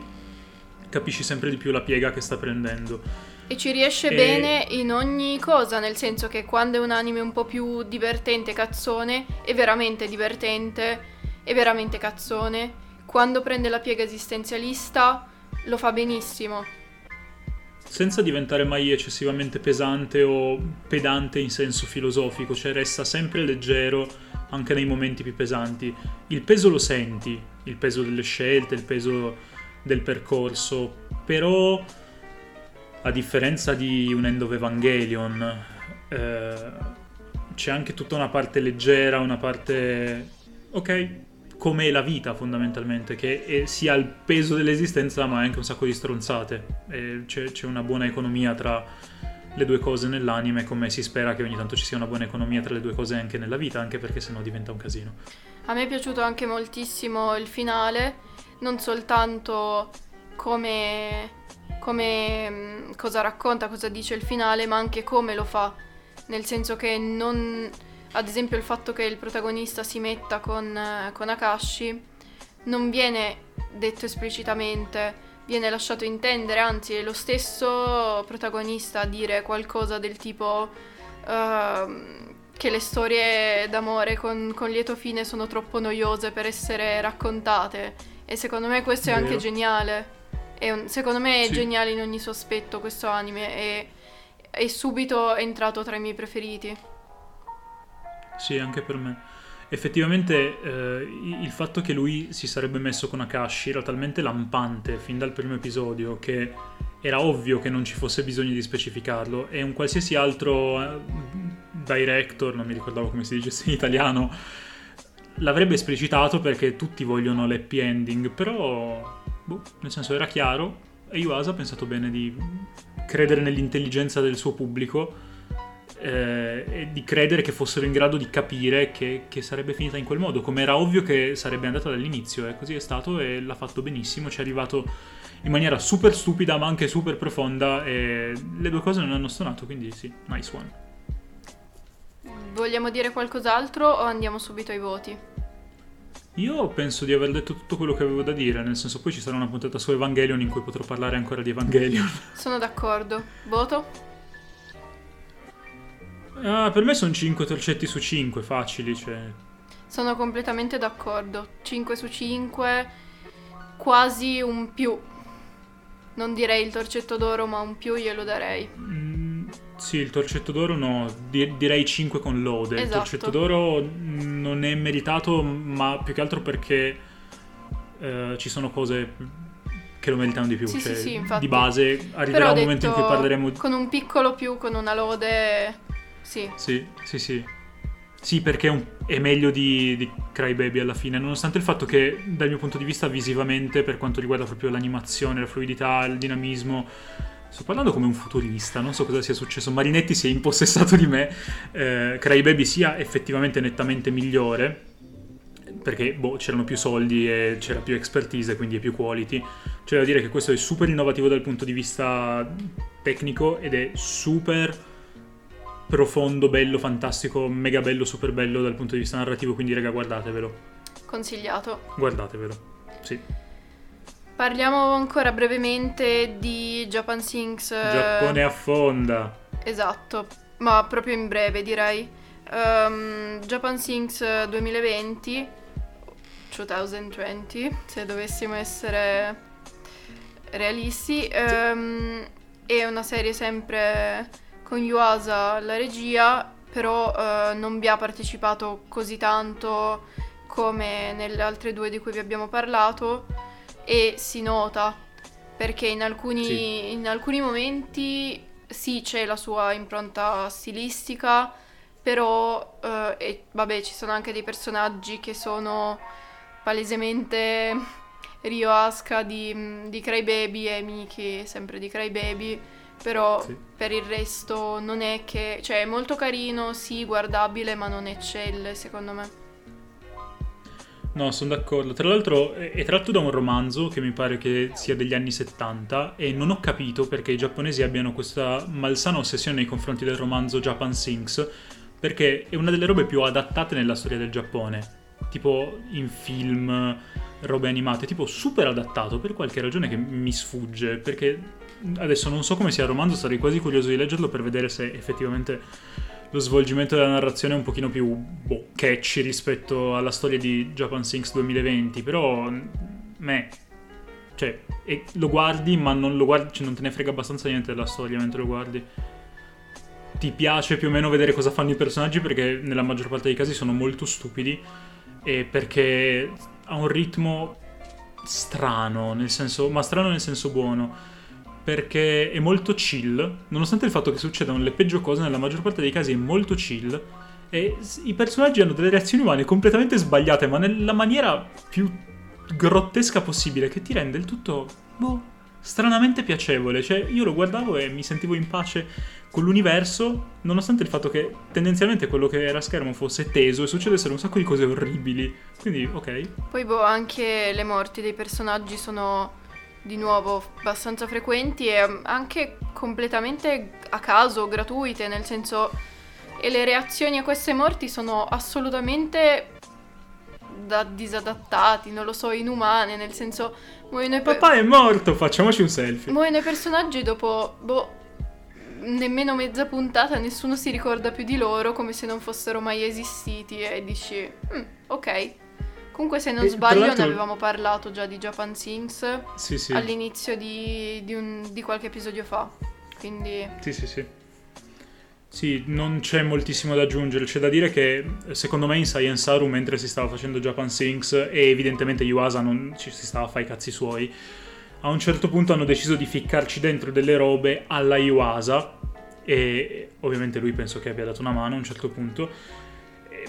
capisci sempre di più la piega che sta prendendo. E ci riesce bene in ogni cosa, nel senso che quando è un anime un po' più divertente, cazzone, è veramente divertente, è veramente cazzone. Quando prende la piega esistenzialista lo fa benissimo, senza diventare mai eccessivamente pesante o pedante in senso filosofico, cioè resta sempre leggero anche nei momenti più pesanti. Il peso lo senti, il peso delle scelte, il peso del percorso, però a differenza di un End of Evangelion c'è anche tutta una parte leggera, una parte ok, com'è la vita fondamentalmente, che è sia il peso dell'esistenza ma anche un sacco di stronzate, e c'è una buona economia tra le due cose nell'anime, come si spera che ogni tanto ci sia una buona economia tra le due cose anche nella vita, anche perché sennò diventa un casino. A me è piaciuto anche moltissimo il finale, non soltanto come cosa racconta, cosa dice il finale, ma anche come lo fa, nel senso che non... Ad esempio il fatto che il protagonista si metta con Akashi non viene detto esplicitamente, viene lasciato intendere, anzi è lo stesso protagonista a dire qualcosa del tipo che le storie d'amore con lieto fine sono troppo noiose per essere raccontate, e secondo me questo è anche geniale, secondo me è geniale in ogni suo aspetto questo anime, e è subito entrato tra i miei preferiti. Sì, anche per me. Effettivamente il fatto che lui si sarebbe messo con Akashi era talmente lampante fin dal primo episodio che era ovvio che non ci fosse bisogno di specificarlo, e un qualsiasi altro director, non mi ricordavo come si dicesse in italiano, l'avrebbe esplicitato, perché tutti vogliono l'happy ending, però nel senso era chiaro, e Yuasa ha pensato bene di credere nell'intelligenza del suo pubblico e di credere che fossero in grado di capire che sarebbe finita in quel modo, come era ovvio che sarebbe andata dall'inizio, e così è stato, e l'ha fatto benissimo. Ci è arrivato in maniera super stupida ma anche super profonda, e le due cose non hanno stonato, quindi sì, nice one. Vogliamo dire qualcos'altro o andiamo subito ai voti? Io penso di aver detto tutto quello che avevo da dire, nel senso poi ci sarà una puntata su Evangelion in cui potrò parlare ancora di Evangelion. Sono d'accordo. Voto? Per me sono 5 torcetti su 5, facili, cioè. Sono completamente d'accordo. 5 su 5, quasi un più. Non direi il torcetto d'oro, ma un più glielo darei. Sì, il torcetto d'oro no, direi 5 con lode. Esatto. Il torcetto d'oro non è meritato, ma più che altro perché ci sono cose che lo meritano di più, sì, cioè sì, infatti. Di base arriverà un momento in cui parleremo con un piccolo più, con una lode. Sì. Sì, perché è meglio di Crybaby alla fine, nonostante il fatto che dal mio punto di vista visivamente, per quanto riguarda proprio l'animazione, la fluidità, il dinamismo, sto parlando come un futurista, non so cosa sia successo, Marinetti si è impossessato di me, Crybaby sia effettivamente nettamente migliore, perché c'erano più soldi e c'era più expertise, quindi è più quality. Cioè da dire che questo è super innovativo dal punto di vista tecnico ed è super profondo, bello, fantastico, mega bello, super bello dal punto di vista narrativo, quindi raga, guardatevelo. Consigliato. Guardatevelo, sì. Parliamo ancora brevemente di Japan Sinks. Giappone affonda. Esatto, ma proprio in breve direi. Japan Sinks 2020, se dovessimo essere realisti, è una serie sempre con Yuasa alla regia, però non vi ha partecipato così tanto come nelle altre due di cui vi abbiamo parlato, e si nota perché in alcuni momenti sì, c'è la sua impronta stilistica, però ci sono anche dei personaggi che sono palesemente Ryo Asuka di Crybaby e Miki sempre di Crybaby, però sì. Per il resto non è che... cioè è molto carino, sì, guardabile, ma non eccelle secondo me. No, sono d'accordo. Tra l'altro è tratto da un romanzo che mi pare che sia degli anni 70 e non ho capito perché i giapponesi abbiano questa malsana ossessione nei confronti del romanzo Japan Sinks, perché è una delle robe più adattate nella storia del Giappone. Tipo in film, robe animate, tipo super adattato per qualche ragione che mi sfugge, perché adesso non so come sia il romanzo, sarei quasi curioso di leggerlo per vedere se effettivamente lo svolgimento della narrazione è un pochino più catchy rispetto alla storia di Japan Sinks 2020, però lo guardi ma non lo guardi, cioè non te ne frega abbastanza niente della storia mentre lo guardi. Ti piace più o meno vedere cosa fanno i personaggi perché nella maggior parte dei casi sono molto stupidi, e perché ha un ritmo strano, nel senso, ma strano nel senso buono, perché è molto chill, nonostante il fatto che succedano le peggio cose, nella maggior parte dei casi è molto chill, e i personaggi hanno delle reazioni umane completamente sbagliate, ma nella maniera più grottesca possibile, che ti rende il tutto, stranamente piacevole. Cioè, io lo guardavo e mi sentivo in pace con l'universo, nonostante il fatto che tendenzialmente quello che era schermo fosse teso e succedessero un sacco di cose orribili, quindi ok. Poi anche le morti dei personaggi sono di nuovo abbastanza frequenti e anche completamente a caso, gratuite, nel senso, e le reazioni a queste morti sono assolutamente da disadattati, non lo so, inumane, nel senso, muoiono i papà è morto, facciamoci un selfie. Muoiono i personaggi dopo nemmeno mezza puntata, nessuno si ricorda più di loro, come se non fossero mai esistiti, e dici ok. Comunque, se non sbaglio, ne avevamo parlato già di Japan Sinks all'inizio di qualche episodio fa, quindi... Sì, non c'è moltissimo da aggiungere. C'è da dire che, secondo me, in Science Haru, mentre si stava facendo Japan Sinks, e evidentemente Yuasa non ci si stava a fare i cazzi suoi, a un certo punto hanno deciso di ficcarci dentro delle robe alla Yuasa, e ovviamente lui penso che abbia dato una mano a un certo punto,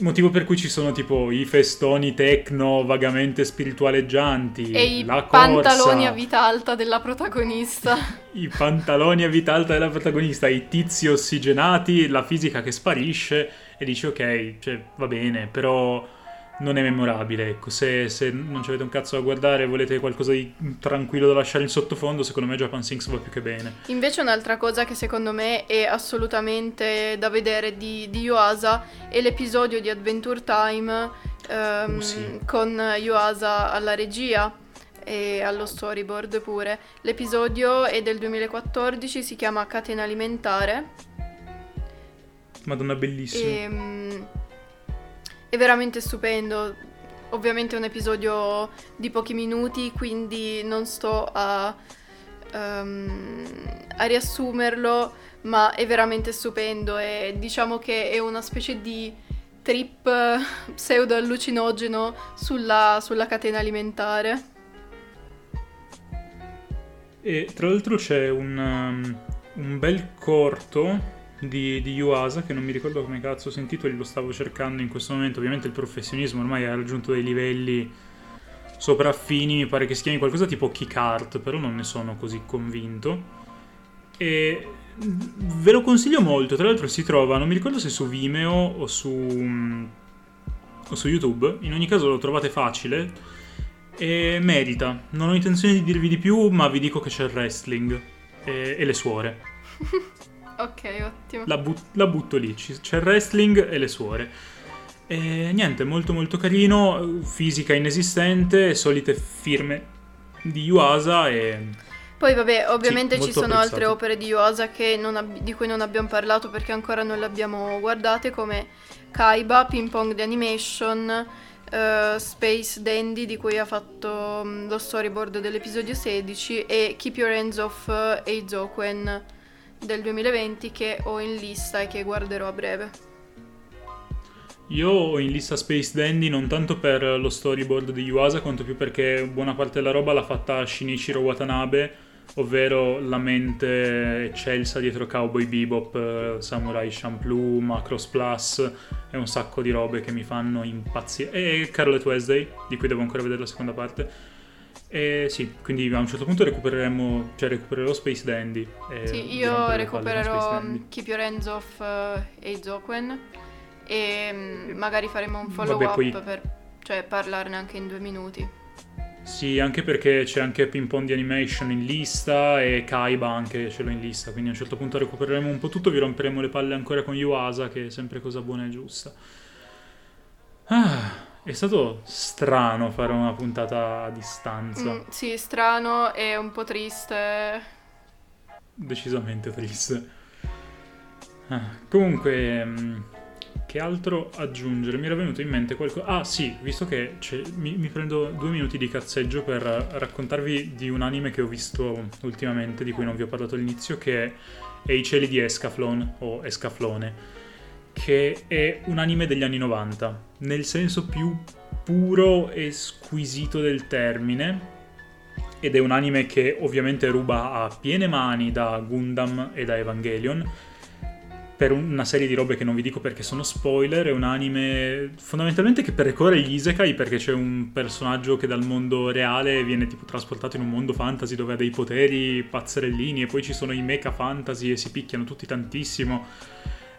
motivo per cui ci sono tipo i festoni techno vagamente spiritualeggianti e pantaloni a vita alta della protagonista i tizi ossigenati, la fisica che sparisce, e dici ok, cioè va bene, però non è memorabile, ecco. Se non ci avete un cazzo da guardare e volete qualcosa di tranquillo da lasciare in sottofondo, secondo me Japan Sinks va più che bene. Invece un'altra cosa che secondo me è assolutamente da vedere di Yuasa è l'episodio di Adventure Time con Yuasa alla regia e allo storyboard pure. L'episodio è del 2014, si chiama Catena Alimentare. Madonna, bellissimo. È veramente stupendo, ovviamente è un episodio di pochi minuti, quindi non sto a riassumerlo, ma è veramente stupendo, e diciamo che è una specie di trip pseudo allucinogeno sulla catena alimentare. E tra l'altro c'è un bel corto di Yuasa, che non mi ricordo come cazzo si intitoli, lo stavo cercando in questo momento. Ovviamente il professionismo ormai ha raggiunto dei livelli sopraffini, mi pare che si chiami qualcosa tipo Kick Art, però non ne sono così convinto, e ve lo consiglio molto. Tra l'altro si trova, non mi ricordo se su Vimeo o su YouTube, in ogni caso lo trovate facile e merita. Non ho intenzione di dirvi di più, ma vi dico che c'è il wrestling e le suore. Ok, ottimo. La butto lì, c'è il wrestling e le suore. E niente, molto molto carino, fisica inesistente, solite firme di Yuasa e... Poi vabbè, ovviamente ci sono altre opere di Yuasa che di cui non abbiamo parlato perché ancora non le abbiamo guardate, come Kaiba, Ping Pong The Animation, Space Dandy, di cui ha fatto lo storyboard dell'episodio 16, e Keep Your Hands Off Eizouken del 2020, che ho in lista e che guarderò a breve. Io ho in lista Space Dandy non tanto per lo storyboard di Yuasa quanto più perché buona parte della roba l'ha fatta Shinichiro Watanabe, ovvero la mente eccelsa dietro Cowboy Bebop, Samurai Champloo, Macross Plus e un sacco di robe che mi fanno impazzire, e Scarlet Wednesday, di cui devo ancora vedere la seconda parte. E sì, quindi a un certo punto recupererò Space Dandy. Sì, io recupererò Keep Your Hands Off Eizouken e magari faremo un follow up per parlarne anche in 2 minuti. Sì, anche perché c'è anche Ping Pong di Animation in lista e Kaiba anche ce l'ho in lista, quindi a un certo punto recupereremo un po' tutto, vi romperemo le palle ancora con Yuasa, che è sempre cosa buona e giusta. È stato strano fare una puntata a distanza. Sì, strano e un po' triste. Decisamente triste. Comunque... che altro aggiungere? Mi era venuto in mente qualcosa... Ah sì, visto che mi prendo 2 minuti di cazzeggio per raccontarvi di un anime che ho visto ultimamente, di cui non vi ho parlato all'inizio, che è I cieli di Escaflon, o Escaflone, che è un anime degli anni 90, nel senso più puro e squisito del termine, ed è un anime che ovviamente ruba a piene mani da Gundam e da Evangelion, per una serie di robe che non vi dico perché sono spoiler. È un anime fondamentalmente che percorre gli isekai, perché c'è un personaggio che dal mondo reale viene tipo trasportato in un mondo fantasy dove ha dei poteri pazzerellini, e poi ci sono i mecha fantasy e si picchiano tutti tantissimo,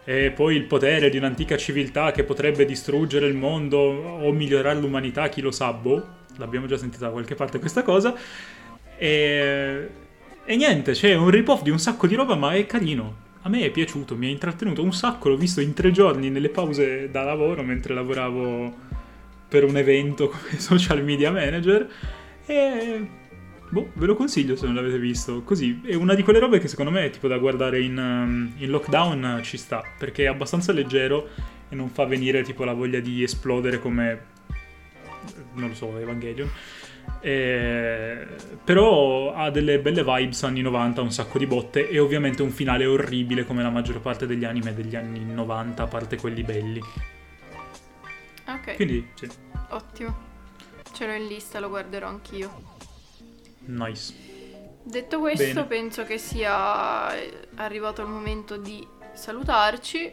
e poi il potere di un'antica civiltà che potrebbe distruggere il mondo o migliorare l'umanità, chi lo sa, l'abbiamo già sentita da qualche parte questa cosa. E niente, c'è un rip-off di un sacco di roba, ma è carino. A me è piaciuto, mi ha intrattenuto un sacco, l'ho visto in 3 giorni nelle pause da lavoro mentre lavoravo per un evento come social media manager, e ve lo consiglio se non l'avete visto. Così è una di quelle robe che secondo me è tipo da guardare in lockdown, ci sta, perché è abbastanza leggero e non fa venire tipo la voglia di esplodere come, non lo so, Evangelion. Però ha delle belle vibes anni 90, un sacco di botte, e ovviamente un finale orribile come la maggior parte degli anime degli anni 90, a parte quelli belli. Ok, quindi sì, ottimo, ce l'ho in lista, lo guarderò anch'io. Nice. Detto questo, bene, penso che sia arrivato il momento di salutarci.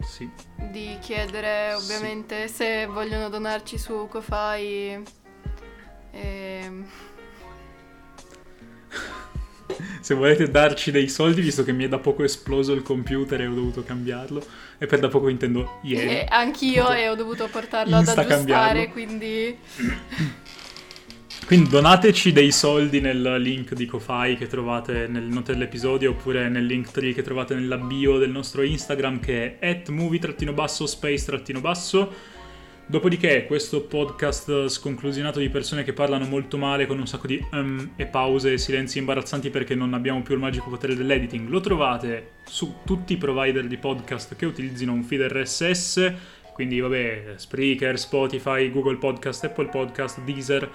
Sì. Di chiedere ovviamente se vogliono donarci su Ko-Fi. Se volete darci dei soldi, visto che mi è da poco esploso il computer e ho dovuto cambiarlo, e per da poco intendo ieri, anch'io, e ho dovuto portarlo ad aggiustare, quindi donateci dei soldi nel link di Ko-Fi che trovate nel note dell'episodio, oppure nel link tree che trovate nella bio del nostro Instagram, che è @movie_space_. Dopodiché questo podcast sconclusinato di persone che parlano molto male con un sacco di e pause e silenzi imbarazzanti perché non abbiamo più il magico potere dell'editing, lo trovate su tutti i provider di podcast che utilizzino un feed RSS, quindi vabbè, Spreaker, Spotify, Google Podcast, Apple Podcast, Deezer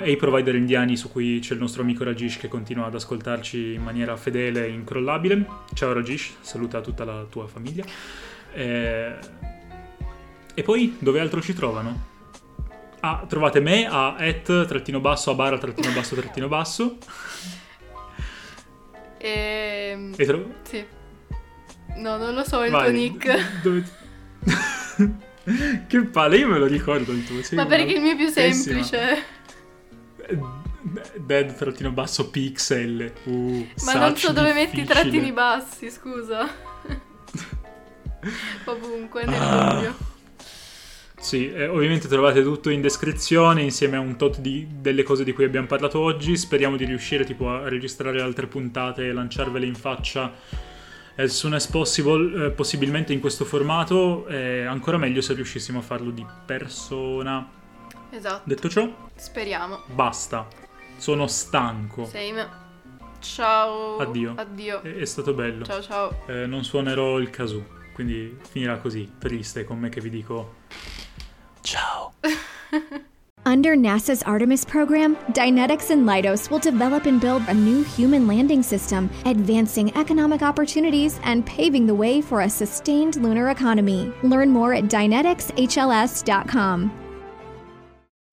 e i provider indiani su cui c'è il nostro amico Rajesh che continua ad ascoltarci in maniera fedele e incrollabile. Ciao Rajesh, saluta tutta la tua famiglia. E poi dove altro ci trovano? Trovate me a @abara__. E sì. No, non lo so il tuo nick. Che palle, io me lo ricordo il tuo. Ma perché il mio è più semplice. dead_pixel. Ma non so dove metti i trattini bassi, scusa. Ovunque, nel dubbio. Sì, ovviamente trovate tutto in descrizione insieme a un tot delle cose di cui abbiamo parlato oggi. Speriamo di riuscire tipo a registrare altre puntate e lanciarvele in faccia as soon as possible, possibilmente in questo formato, ancora meglio se riuscissimo a farlo di persona. Esatto. Detto ciò, speriamo. Basta. Sono stanco. Same. Ciao. Addio. Addio. È stato bello. Ciao ciao. Non suonerò il kazoo, quindi finirà così, triste, con me che vi dico ciao. Under NASA's Artemis program, Dynetics and Leidos will develop and build a new human landing system, advancing economic opportunities and paving the way for a sustained lunar economy. Learn more at dynetics.hls.com.